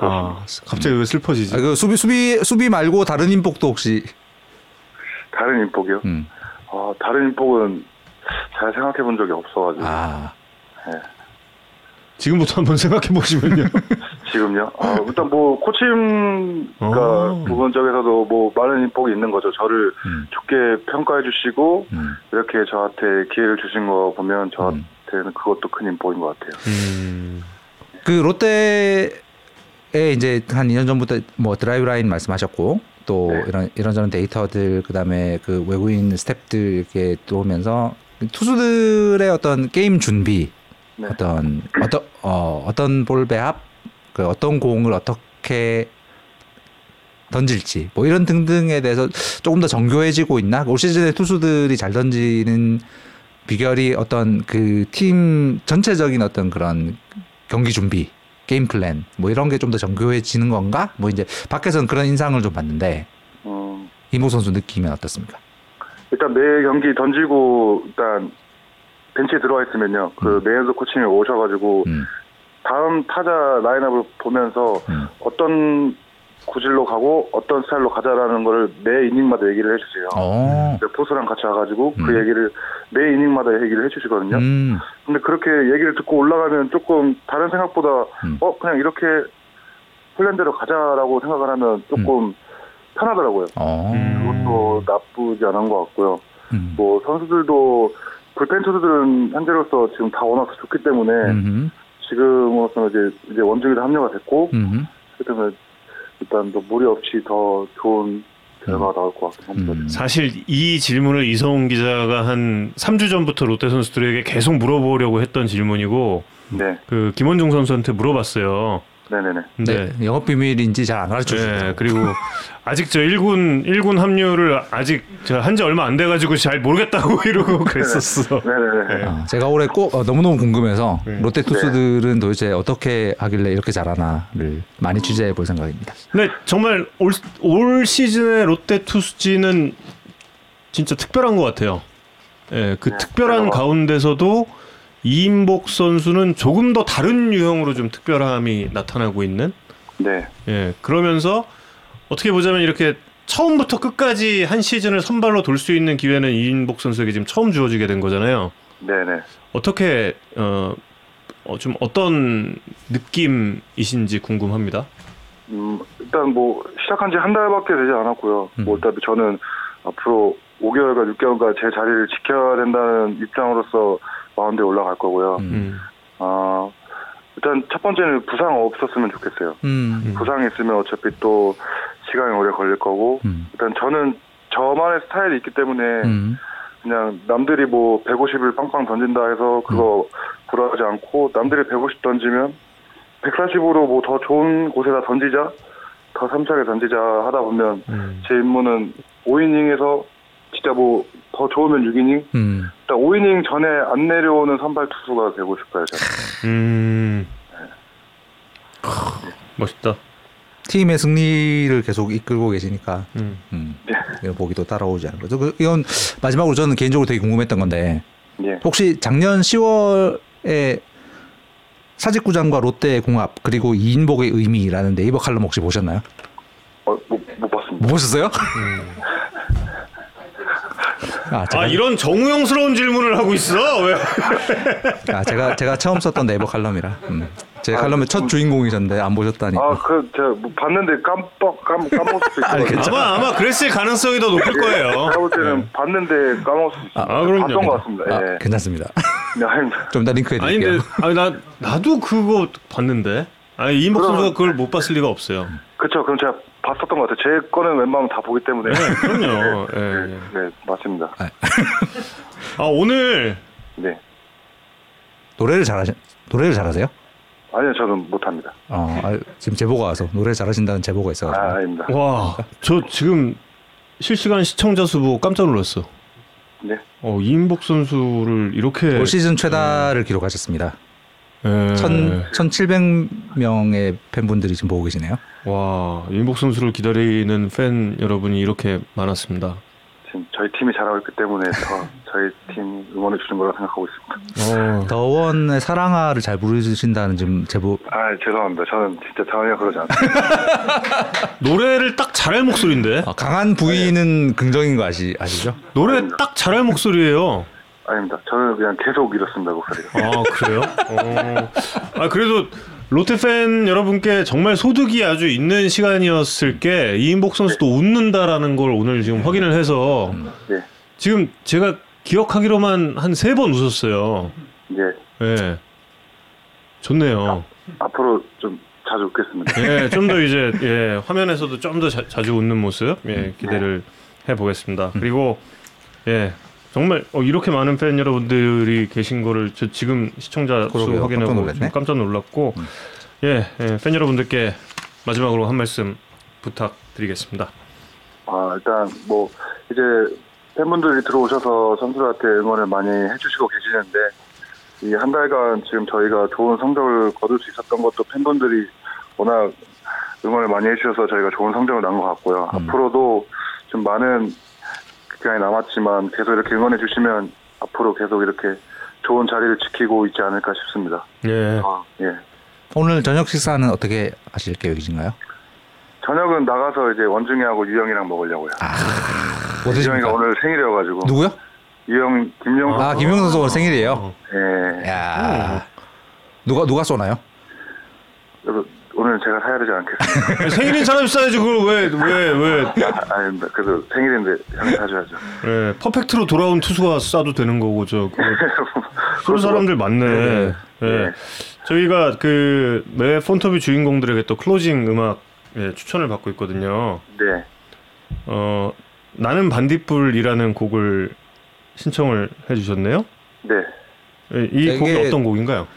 아, 갑자기 왜 슬퍼지지? 아, 그 수비, 수비, 수비 말고 다른 인복도 혹시? 다른 인복이요? 음. 아, 다른 인복은 잘 생각해 본 적이 없어가지고. 아. 예. 지금부터 한번 생각해 보시면요. 지금요? 아, 일단 뭐 코칭과 부분 쪽에서도 뭐 많은 인복이 있는 거죠. 저를 음. 좋게 평가해 주시고 음. 이렇게 저한테 기회를 주신 거 보면 저한테는 그것도 큰 인복인 것 같아요. 음. 그 롯데에 이제 한 이 년 전부터 뭐 드라이브라인 말씀하셨고 또 네. 이런 이런저런 데이터들 그다음에 그 외국인 스태프들께 들어오면서 투수들의 어떤 게임 준비 네. 어떤 어떤 어, 어떤 볼 배합, 그 어떤 공을 어떻게 던질지 뭐 이런 등등에 대해서 조금 더 정교해지고 있나? 올 시즌에 투수들이 잘 던지는 비결이 어떤 그 팀 전체적인 어떤 그런 경기 준비, 게임 플랜 뭐 이런 게 좀 더 정교해지는 건가? 뭐 이제 밖에서는 그런 인상을 좀 받는데 음. 이모 선수 느낌은 어떻습니까? 일단 매 경기 던지고 일단. 벤치에 들어와 있으면요. 그 메이저 코치님이 오셔가지고 음. 다음 타자 라인업을 보면서 음. 어떤 구질로 가고 어떤 스타일로 가자라는 거를 매 이닝마다 얘기를 해주세요. 포수랑 같이 와가지고 음. 그 얘기를 매 이닝마다 얘기를 해주시거든요. 음. 근데 그렇게 얘기를 듣고 올라가면 조금 다른 생각보다 음. 어 그냥 이렇게 플랜대로 가자라고 생각을 하면 조금 음. 편하더라고요. 음. 그것도 나쁘지 않은 것 같고요. 음. 뭐 선수들도 불펜 투수들은 현재로서 지금 다 워낙 좋기 때문에 음흠. 지금으로서는 이제, 이제 원중이도 합류가 됐고 음흠. 그렇다면 일단 또 무리 없이 더 좋은 결과가 음. 나올 것 같습니다. 음. 사실 이 질문을 이성훈 기자가 한 삼 주 전부터 롯데 선수들에게 계속 물어보려고 했던 질문이고 네. 그 김원중 선수한테 물어봤어요. 네네네. 네. 네. 영업 비밀인지 잘 안 가르쳐 주세요. 네. 그리고 아직 저 일군 일군 합류를 아직 저 한 지 얼마 안 돼 가지고 잘 모르겠다고 이러고 그랬었어. 네네네. 네. 아, 제가 올해 꼭 어, 너무너무 궁금해서 네. 롯데 투수들은 네. 도대체 어떻게 하길래 이렇게 잘하나를 많이 취재해 볼 생각입니다. 네, 정말 올, 올 시즌의 롯데 투수진은 진짜 특별한 것 같아요. 예, 네, 그 네. 특별한 가운데서도 이인복 선수는 조금 더 다른 유형으로 좀 특별함이 나타나고 있는. 네. 예, 그러면서 어떻게 보자면 이렇게 처음부터 끝까지 한 시즌을 선발로 돌 수 있는 기회는 이인복 선수에게 지금 처음 주어지게 된 거잖아요. 네네. 어떻게 어, 어, 좀 어떤 느낌이신지 궁금합니다. 음, 일단 뭐 시작한 지 한 달밖에 되지 않았고요. 음. 뭐 일단 저는 앞으로 오 개월과 육 개월간 제 자리를 지켜야 된다는 입장으로서. 마운드에 올라갈 거고요. 음. 어, 일단 첫 번째는 부상 없었으면 좋겠어요. 음, 음. 부상이 있으면 어차피 또 시간이 오래 걸릴 거고 음. 일단 저는 저만의 스타일이 있기 때문에 음. 그냥 남들이 뭐 백오십을 빵빵 던진다 해서 그거 불안하지 음. 않고 남들이 백오십 던지면 백사십으로 뭐 더 좋은 곳에다 던지자 더 삼차게 던지자 하다 보면 음. 제 임무는 오 이닝에서 진짜 뭐 더 좋으면 육 이닝 음. 일단 오 이닝 전에 안 내려오는 선발 투수가 되고 싶어요. 음. 네. 멋있다. 팀의 승리를 계속 이끌고 계시니까 음. 음. 네. 보기도 따라오지 않은 거죠. 이건 마지막으로 저는 개인적으로 되게 궁금했던 건데 네. 혹시 작년 시월에 사직구장과 롯데의 공합 그리고 이인복의 의미라는 네이버 칼럼 혹시 보셨나요? 어, 뭐, 못 봤습니다. 못 보셨어요? 음. 아, 제가... 아 이런 정우영스러운 질문을 하고 있어 왜? 아 제가 제가 처음 썼던 네이버 칼럼이라 음, 제 칼럼의 아, 첫 음, 주인공이셨는데 안 보셨다니. 아, 그 제가 봤는데 깜빡 깜 까먹었을 수 있어요. 아마 아마 그랬을 가능성이 더 높을 거예요. 제가 볼 때는 네. 봤는데 까먹었을 수 있어요. 아, 그럼요. 봤던 것 같습니다. 아, 예. 괜찮습니다. 좀 더 링크해드릴게요. 아니, 나 나도 그거 봤는데. 아니, 이인복 선수가 그걸 못 봤을 리가 없어요. 그렇죠. 그럼 제가 봤었던 것 같아요. 제 거는 웬만하면 다 보기 때문에. 네, 그럼요. 네, 네, 네, 네. 네, 맞습니다. 아, 오늘 네. 노래를 잘하시 노래를 잘하세요? 아니요, 저는 못합니다. 어, 아, 지금 제보가 와서 노래 잘하신다는 제보가 있어가지고. 아, 아닙니다. 와, 저 지금 실시간 시청자 수 보고 깜짝 놀랐어. 네. 어, 이인복 선수를 이렇게 올 시즌 최다를 어... 기록하셨습니다. 에... 천칠백 명의 팬분들이 지금 보고 계시네요. 와, 이인복 선수를 기다리는 팬 여러분이 이렇게 많았습니다. 지금 저희 팀이 잘하고 있기 때문에 더 저희 팀 응원해 주는 거라고 생각하고 있습니다. 어, 더원의 사랑아를 잘 부르신다는 지금 제보. 아, 죄송합니다. 저는 진짜 전혀 그러지 않습니다. 노래를 딱 잘할 목소리인데. 아, 강한 부인은 네. 긍정인 거 아시 아시죠? 노래 아닙니다. 딱 잘할 목소리예요. 아닙니다. 저는 그냥 계속 이렇습니다, 목소리가. 아, 그래요? 어. 아, 그래도 롯데 팬 여러분께 정말 소득이 아주 있는 시간이었을 게 이인복 선수도 네. 웃는다라는 걸 오늘 지금 확인을 해서 네. 지금 제가 기억하기로만 한 세 번 웃었어요. 네. 네. 좋네요. 아, 앞으로 좀 자주 웃겠습니다. 네, 좀 더 이제 예, 화면에서도 좀 더 자주 웃는 모습 예, 기대를 네. 해보겠습니다. 그리고 예. 정말 어, 이렇게 많은 팬 여러분들이 계신 거를 저 지금 시청자 수 확인하고 깜짝, 깜짝 놀랐고 음. 예, 예, 팬 여러분들께 마지막으로 한 말씀 부탁드리겠습니다. 아, 일단 뭐 이제 팬분들이 들어오셔서 선수들한테 응원을 많이 해주시고 계시는데 이 한 달간 지금 저희가 좋은 성적을 거둘 수 있었던 것도 팬분들이 워낙 응원을 많이 해주셔서 저희가 좋은 성적을 낸 것 같고요. 음. 앞으로도 좀 많은 기간이 남았지만 계속 이렇게 응원해 주시면 앞으로 계속 이렇게 좋은 자리를 지키고 있지 않을까 싶습니다. 예. 아, 예. 오늘 저녁 식사는 어떻게 하실 계획이신가요? 저녁은 나가서 이제 원중이하고 유영이랑 먹으려고요. 아, 유영이가 오늘 생일이어가지고. 누구요? 유영, 김영 선수. 아, 김영 선수 오늘 생일이에요? 어. 예. 야. 음. 누가 누가 쏘나요? 오늘 제가 사야 되지 않겠습니까? 생일인 사람이 사야지 그걸 왜 왜 왜? 아닙니다. 그래도 생일인데 형이 사줘야죠. 네, 퍼펙트로 돌아온 투수가 싸도 되는 거고 저 그런 사람들 많네. 네. 네. 네. 저희가 그 매 폰터뷰 주인공들에게 또 클로징 음악 예, 추천을 받고 있거든요. 네. 어, 나는 반딧불이라는 곡을 신청을 해주셨네요. 네. 이 곡이 어떤 곡인가요?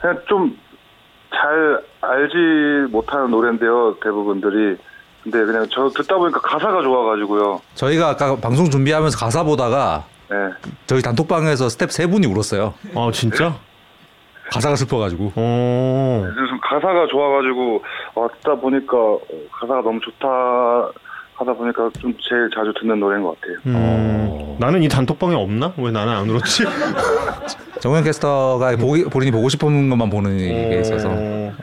그냥 좀 잘 알지 못하는 노래인데요, 대부분들이. 근데 그냥 저 듣다 보니까 가사가 좋아가지고요. 저희가 아까 방송 준비하면서 가사 보다가 네. 저희 단톡방에서 스텝 세 분이 울었어요. 아, 진짜? 가사가 슬퍼가지고. 오. 가사가 좋아가지고 왔다 보니까 가사가 너무 좋다 하다 보니까 좀 제일 자주 듣는 노래인 것 같아요. 음. 나는 이 단톡방에 없나? 왜 나는 안 울었지? 정우영 캐스터가 보기, 본인이 보고 싶은 것만 보는 게 있어서.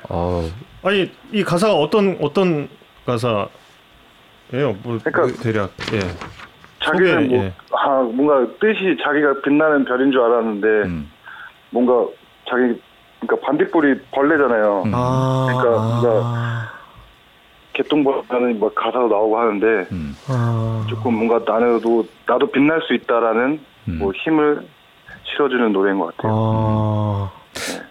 어. 아니, 이 가사가 어떤 어떤 가사예요? 뭐, 그러니까 대략 예. 자기는 소개, 뭐 예. 아, 뭔가 뜻이 자기가 빛나는 별인 줄 알았는데 음. 뭔가 자기 그러니까 반딧불이 벌레잖아요. 음. 그러니까 뭔가 개똥벌레라는 막 가사도 나오고 하는데 음. 조금 뭔가 나도 나도 빛날 수 있다라는 음. 뭐 힘을 실어주는 노래인 것 같아요. 아... 네.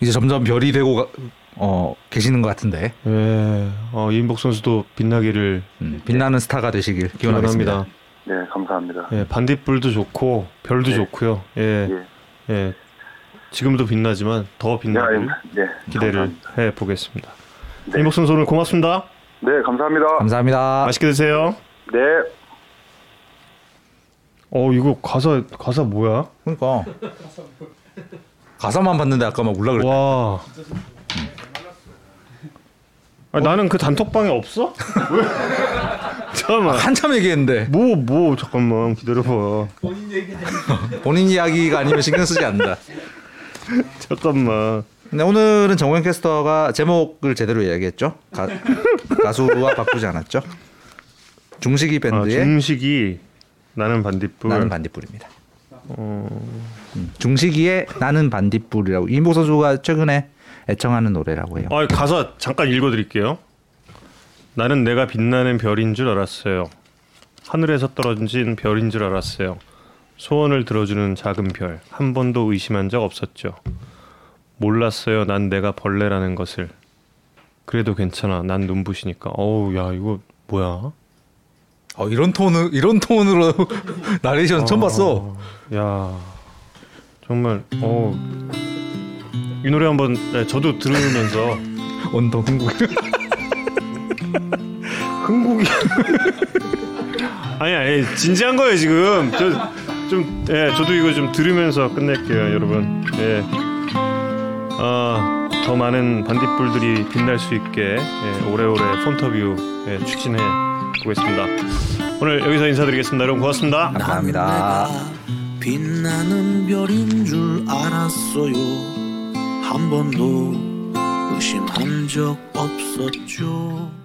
이제 점점 별이 되고 가, 어, 계시는 것 같은데. 예. 어, 이인복 선수도 빛나기를 음, 빛나는 네. 스타가 되시길 기원합니다. 네, 감사합니다. 예, 반딧불도 좋고 별도 네. 좋고요. 예, 예. 예. 지금도 빛나지만 더 빛나는 네, 네. 기대를 해 보겠습니다. 네. 이인복 선수 오늘 고맙습니다. 네, 감사합니다. 감사합니다. 맛있게 드세요. 네. 어, 이거 가사 가사 뭐야? 그러니까 가사만 봤는데 아까 막 울라 그랬대. 와. 아, 어? 나는 그 단톡방에 없어? 왜? 잠깐만. 아, 한참 얘기했는데. 뭐뭐 뭐, 잠깐만 기다려봐. 본인 얘기. 본인 이야기가 아니면 신경 쓰지 않는다. 잠깐만. 근데 오늘은 정우영 캐스터가 제목을 제대로 이야기했죠. 가, 가수와 바꾸지 않았죠. 중식이 밴드의. 아, 중식이. 나는 반딧불. 나는 반딧불입니다. 어... 음, 중식이의 나는 반딧불이라고 이인복 선수가 최근에 애청하는 노래라고 해요. 아, 가사 잠깐 읽어드릴게요. 나는 내가 빛나는 별인 줄 알았어요. 하늘에서 떨어진 별인 줄 알았어요. 소원을 들어주는 작은 별. 한 번도 의심한 적 없었죠. 몰랐어요. 난 내가 벌레라는 것을. 그래도 괜찮아. 난 눈부시니까. 어우, 야, 이거 뭐야? 어, 이런 톤을, 이런 톤으로 나레이션 아, 처음 봤어. 야, 정말. 어, 이 노래 한번 네, 저도 들으면서 언더 흥국. 흥국이. 아니야, 에이, 진지한 거예요 지금. 저 좀, 예, 저도 이거 좀 들으면서 끝낼게요, 여러분. 예. 아, 더 많은 반딧불들이 빛날 수 있게 예, 오래오래 폰터뷰 예, 추진해 보겠습니다. 오늘 여기서 인사드리겠습니다. 여러분 고맙습니다. 감사합니다. 빛나는 별인 줄 알았어요. 한 번도 의심한 적 없었죠.